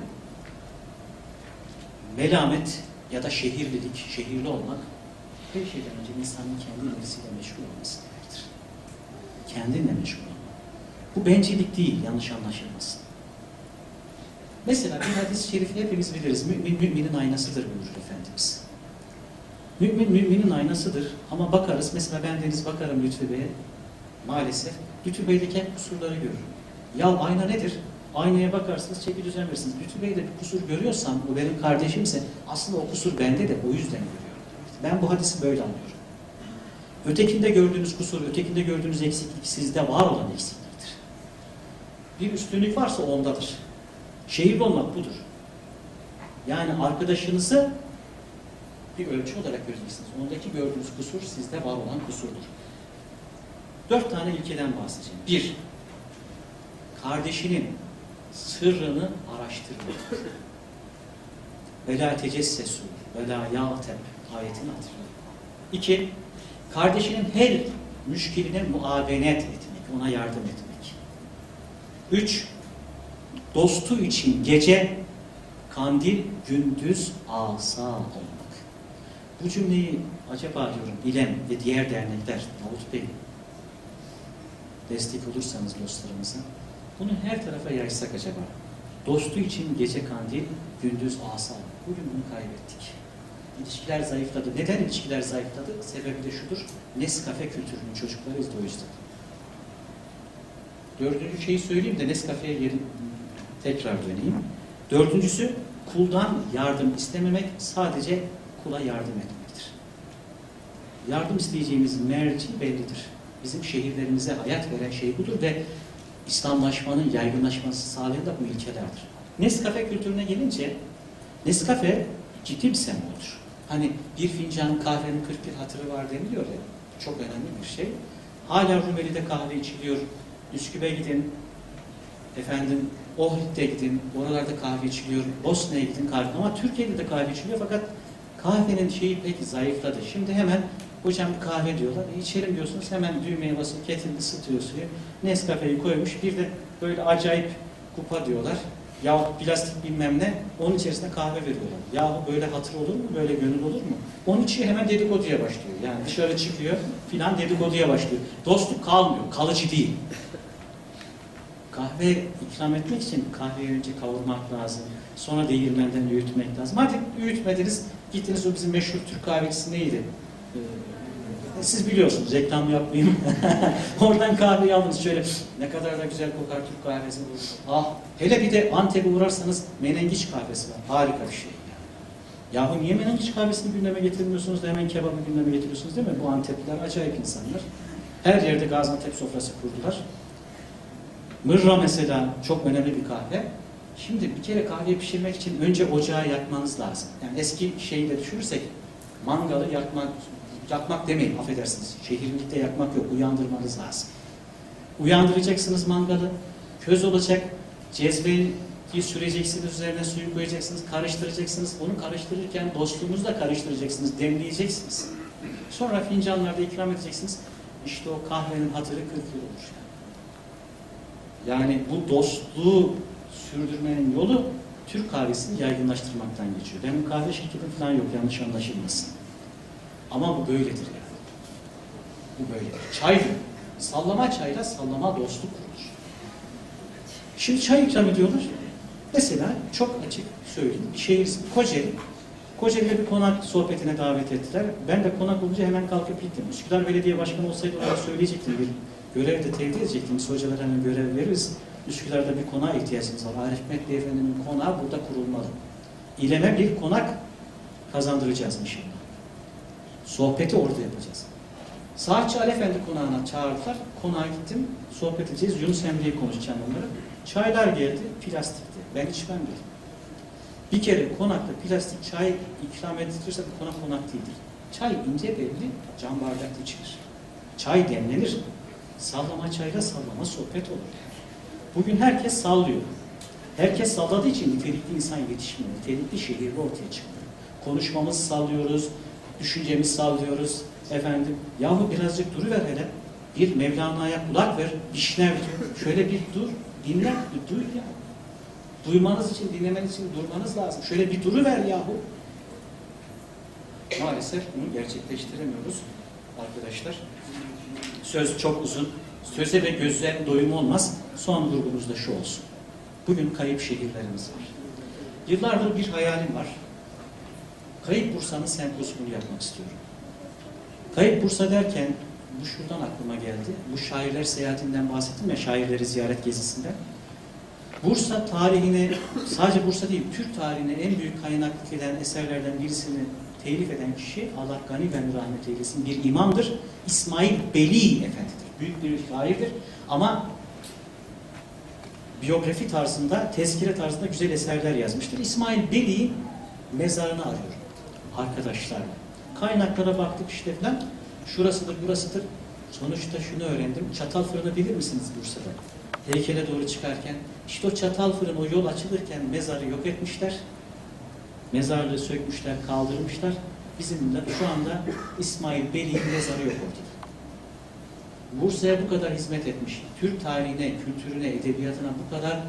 melamet ya da şehirlilik, şehirli olmak her şeyden önce insanın kendi nefsiyle meşgul olması demektir. Kendinle meşgul olmak. Bu bencillik değil, yanlış anlaşılmasın. Mesela bir hadis-i şerifi hepimiz biliriz. Mümin, müminin aynasıdır buyurur Efendimiz. Mümin, müminin aynasıdır ama bakarız. Mesela ben deniz bakarım Lütfü Bey'e. Maalesef Lütfü Bey'deki hep kusurları görürüm. Ya ayna nedir? Aynaya bakarsınız, çeki düzen verirsiniz. Lütfü Bey'de bir kusur görüyorsam, o benim kardeşimse aslında o kusur bende de o yüzden görüyorum. Ben bu hadisi böyle anlıyorum. Ötekinde gördüğünüz kusur, ötekinde gördüğünüz eksiklik sizde var olan eksikliktir. Bir üstünlük varsa ondadır. Şehirli olmak budur. Yani arkadaşınızı bir ölçü olarak göreceksiniz. Ondaki gördüğünüz kusur sizde var olan kusurdur. 4 tane ilkeden bahsedeceğim. 1. Kardeşinin sırrını araştırmak. Ve la tecessesu ve la ya'teb ayetini hatırlayın. 2. Kardeşinin her müşkiline muavenet etmek, ona yardım etmek. 3. Dostu için gece, kandil, gündüz, asa olmak. Bu cümleyi acaba diyorum İlem ve diğer dernekler, Davut Bey, destek olursanız dostlarımıza, bunu her tarafa yaysak acaba. Dostu için gece kandil, gündüz asa. Bugün bunu kaybettik. İlişkiler zayıfladı. Neden ilişkiler zayıfladı? Sebebi de şudur, Nescafe kültürünün çocuklarıyız da o yüzden. 4. şeyi söyleyeyim de Nescafe'ye yerin tekrar döneyim. 4. kuldan yardım istememek, sadece kula yardım etmektir. Yardım isteyeceğimiz merci bellidir. Bizim şehirlerimize hayat veren şey budur ve İslamlaşmanın yaygınlaşması sağlayan da bu ilkelerdir. Nescafe kültürüne gelince, Nescafe ciddi bir semboldür. Hani bir fincan kahvenin 41 hatırı var deniliyor ya, çok önemli bir şey. Hala Rumeli'de kahve içiliyor, Üsküp'e gidin, efendim Ohrid'e gidin, oralarda kahve içiliyor, Bosna'ya gidin kahve, ama Türkiye'de de kahve içiliyor fakat kahvenin şeyi peki zayıfladı. Şimdi hemen hocam kahve diyorlar. İçerim diyorsunuz. Hemen düğmeye basıp ketin ısıtıyor suyu. Nescafe'yi koymuş. Bir de böyle acayip kupa diyorlar. Yahut plastik bilmem ne. Onun içerisine kahve veriyorlar. Yahu böyle hatır olur mu? Böyle gönül olur mu? Onun için hemen dedikoduya başlıyor. Yani dışarı çıkıyor filan dedikoduya başlıyor. Dostluk kalmıyor. Kalıcı değil. Kahve ikram etmek için kahveyi önce kavurmak lazım. Sonra değirmenden öğütmek lazım. Hadi öğütmediniz. Gittiniz o bizim meşhur Türk kahvesi neydi? Siz biliyorsunuz, reklam yapmayayım. Oradan kahve yalnız şöyle, ne kadar da güzel kokar Türk kahvesi. Ah, hele bir de Antep'e uğrarsanız menengiç kahvesi var. Harika bir şey. Yahu niye menengiç kahvesini gündeme getirmiyorsunuz da hemen kebabı gündeme getiriyorsunuz, değil mi? Bu Antepliler acayip insanlar. Her yerde Gaziantep sofrası kurdular. Mırra mesela çok önemli bir kahve. Şimdi bir kere kahve pişirmek için önce ocağı yakmanız lazım. Yani eski şeyi de düşürürsek, mangalı yakmak demeyin, affedersiniz. Şehirlikte yakmak yok, uyandırmanız lazım. Uyandıracaksınız mangalı, köz olacak, cezveyi süreceksiniz, üzerine suyu koyacaksınız, karıştıracaksınız. Onu karıştırırken dostluğunuzla karıştıracaksınız, demleyeceksiniz. Sonra fincanlarda ikram edeceksiniz. İşte o kahvenin hatırı 40 yıl olur. Yani bu dostluğu sürdürmenin yolu Türk kahvesini yaygınlaştırmaktan geçiyor. Benim kahve şirketim falan yok, yanlış anlaşılmasın. Ama bu böyledir yani. Bu böyledir. Çay, sallama çayla sallama dostluk kurulur. Şimdi çay ikram ediyorlar. Mesela çok açık söyleyeyim. Kocaeli. Kocaeli'de bir konak sohbetine davet ettiler. Ben de konak olunca hemen kalkıp gittim. Üsküdar Belediye Başkanı olsaydı ona söyleyecektim. Bir görev de tevdi edecektim. Biz hocalara hemen görev veririz. Üsküdar'da bir konağa ihtiyacımız var. Arif Mehdi Efendi'nin konağı burada kurulmalı. İleme bir konak kazandıracağız inşallah. Sohbeti orada yapacağız. Saatçi Ali Efendi konağına çağırdılar. Konağa gittim. Sohbet edeceğiz. Yunus Emre'yi konuşacağım onlara. Çaylar geldi. Plastikti. Ben içmem dedim. Bir kere konakta plastik çay ikram edilirse bu konak değildir. Çay ince belli, cam bardakta içilir. Çay demlenir. Sallama çayla sallama sohbet olur. Bugün herkes sallıyor. Herkes salladığı için nitelikli insan yetişmiyor. Nitelikli şehirde ortaya çıkıyor. Konuşmamızı sallıyoruz. Düşüncemizi sallıyoruz. Efendim, yahu birazcık duruver hele. Bir Mevlana'ya kulak ver. Dişler diyor. Şöyle bir dur. Dinle. Duy ya. Duymanız için, dinlemeniz için durmanız lazım. Şöyle bir duruver yahu. Maalesef bunu gerçekleştiremiyoruz arkadaşlar. Söz çok uzun. Söze ve gözlerin doyumu olmaz. Son vurgumuz da şu olsun. Bugün kayıp şehirlerimiz var. Yıllardır bir hayalim var. Kayıp Bursa'nın sempozyumunu yapmak istiyorum. Kayıp Bursa derken bu şuradan aklıma geldi. Bu şairler seyahatinden bahsettim ya, şairleri ziyaret gezisinden. Bursa tarihine, sadece Bursa değil, Türk tarihine en büyük kaynaklık eden eserlerden birisini telif eden kişi, Allah gani ben rahmet eylesin, bir imamdır. İsmail Beli Efendi'dir. Büyük bir şairdir ama biyografi tarzında, tezkire tarzında güzel eserler yazmıştır. İsmail Beli'yi mezarını arıyorum arkadaşlarla. Kaynaklara baktık işte falan. Şurasıdır, burasıdır. Sonuçta şunu öğrendim. Çatal fırını bilir misiniz Bursa'da? Heykele doğru çıkarken işte o çatal fırın, o yol açılırken mezarı yok etmişler. Mezarlığı sökmüşler, kaldırmışlar. Bizim de şu anda İsmail Beli'nin mezarı yok ortada. Bursa'ya bu kadar hizmet etmiş, Türk tarihine, kültürüne, edebiyatına bu kadar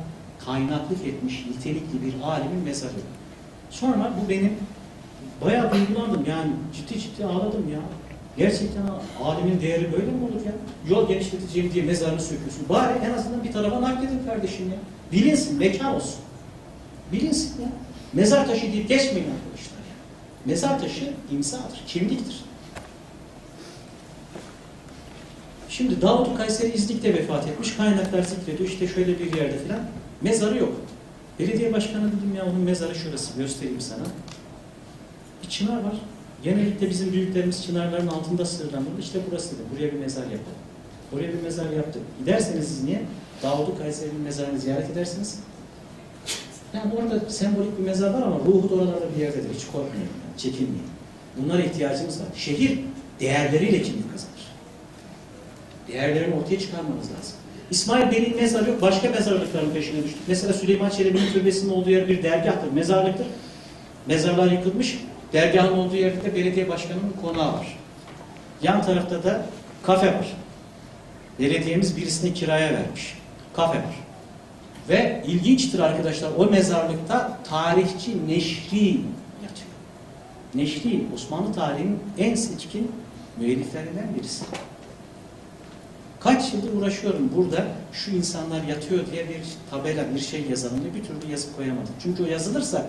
kaynaklık etmiş, nitelikli bir alimin mezarı. Sonra bu benim bayağı duygulandım yani, ciddi ciddi ağladım ya. Gerçekten alimin değeri böyle mi olur ya? Yol genişleteceğim diye mezarını söküyorsun. Bari en azından bir tarafa nakledin kardeşim ya. Bilinsin, mekan olsun. Bilinsin ya. Mezar taşı deyip geçmeyin arkadaşlar ya. Mezar taşı imzadır, kimliktir. Şimdi Davud-u Kayseri İznik'te vefat etmiş. Kaynaklar zikrediyor. İşte şöyle bir yerde falan. Mezarı yok. Belediye başkanı dedim ya, onun mezarı şurası. Göstereyim sana. Bir çınar var. Genellikle bizim büyüklerimiz çınarların altında sırlanır. İşte burası dedi. Buraya bir mezar yapalım. Buraya bir mezar yaptık. Giderseniz siz niye? Davud-u Kayseri'nin mezarını ziyaret edersiniz. Yani orada sembolik bir mezar var ama ruhu da oralarda bir yerdedir. Hiç korkmayın. Çekinmeyin. Bunlara ihtiyacımız var. Şehir değerleriyle kimlik kazanır. Değerlerini ortaya çıkarmanız lazım. İsmail Bey'in mezarı yok. Başka mezarlıkların peşine düştük. Mesela Süleyman Çelebi'nin türbesinin olduğu yer bir dergahtır, mezarlıktır. Mezarlar yıkılmış. Dergahın olduğu yerde de belediye başkanının konağı var. Yan tarafta da kafe var. Belediyemiz birisini kiraya vermiş. Kafe var. Ve ilginçtir arkadaşlar, o mezarlıkta tarihçi Neşri yatıyor. Neşri, Osmanlı tarihinin en seçkin müelliflerinden birisi. Kaç yıldır uğraşıyorum burada, şu insanlar yatıyor diye bir tabela, bir şey yazalım diye bir türlü yazıp koyamadım. Çünkü o yazılırsa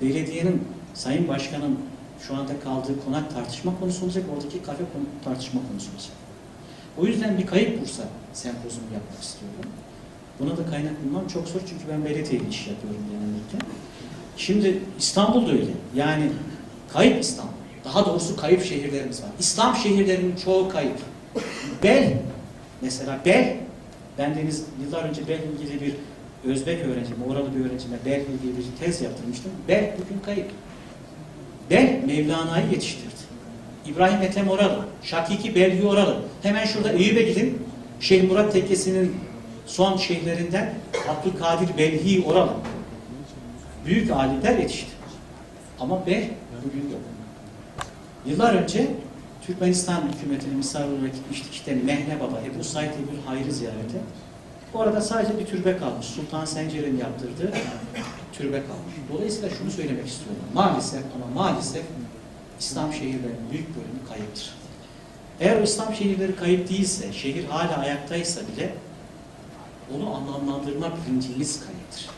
belediyenin, sayın başkanın, şu anda kaldığı konak tartışma konusu olacak, oradaki kafe tartışma konusu olacak. O yüzden bir kayıp Bursa sempozumu yapmak istiyorum. Buna da kaynak bulmam çok zor çünkü ben belediyeyle iş yapıyorum genellikle. Şimdi İstanbul'da öyle. Yani kayıp İstanbul. Daha doğrusu kayıp şehirlerimiz var. İslam şehirlerinin çoğu kayıp. Bel, mesela Bel, bendeniz yıllar önce Bel ilgili bir Özbek öğrencime, oralı bir öğrencime Bel ilgili bir tez yaptırmıştım. Bel bugün kayıp. Bel Mevlana'yı yetiştirdi. İbrahim Ethem oralı, Şakiki Belhi oralı. Hemen şurada Eyüp'e gidin, Şeyh Murat Tekkesi'nin son şeyhlerinden Abdülkadir Belhi oralı. Büyük alimler yetişti. Ama Bel bugün yok. Yıllar önce Türkmenistan hükümetine misafir olarak gitmiştik. İşte Mehne Baba, Ebu Said bir Hayr'ı ziyarete. Bu arada sadece bir türbe kalmış. Sultan Sencer'in yaptırdığı türbe kalmış. Dolayısıyla şunu söylemek istiyorum. Maalesef ama maalesef İslam şehirlerinin büyük bölümü kayıptır. Eğer İslam şehirleri kayıp değilse, şehir hala ayaktaysa bile onu anlamlandırma bilincimiz kayıptır.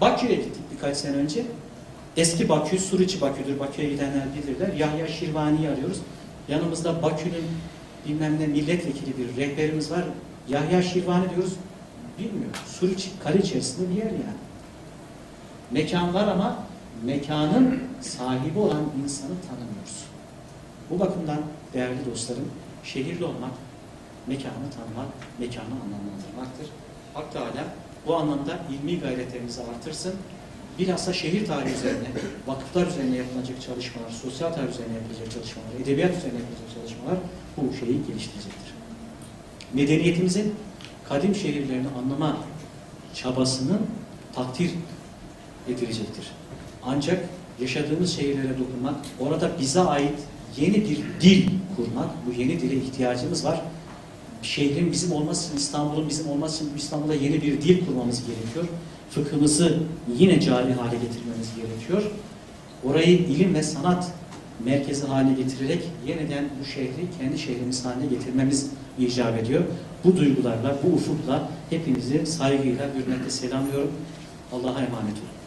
Bakü'ye gittik birkaç sene önce. Eski Bakü, Suriçi Bakü'dür. Bakü'ye gidenler bilirler. Yahya Şirvani'yi arıyoruz. Yanımızda Bakü'nün bilmem ne milletvekili bir rehberimiz var. Yahya Şirvani diyoruz. Bilmiyorum. Suriçi kale içerisinde bir yer yani. Mekan var ama mekanın sahibi olan insanı tanımıyoruz. Bu bakımdan değerli dostlarım, şehirli olmak, mekanı tanımak, mekanı anlamlandırmaktır. Hak Teala bu anlamda ilmi gayretlerimizi artırsın. Bilhassa şehir tarihi üzerine, vakıflar üzerine yapılacak çalışmalar, sosyal tarih üzerine yapılacak çalışmalar, edebiyat üzerine yapılacak çalışmalar bu şeyi geliştirecektir. Medeniyetimizin kadim şehirlerini anlama çabasının takdir edilecektir. Ancak yaşadığımız şehirlere dokunmak, orada bize ait yeni bir dil kurmak, bu yeni dile ihtiyacımız var. Şehrin bizim olması için, İstanbul'un bizim olması için İstanbul'a yeni bir dil kurmamız gerekiyor. Fıkhımızı yine cari hale getirmemiz gerekiyor. Orayı ilim ve sanat merkezi haline getirerek yeniden bu şehri kendi şehrimiz haline getirmemiz icap ediyor. Bu duygularla, bu ufukla hepinizi saygıyla, hürmetle selamlıyorum. Allah'a emanet olun.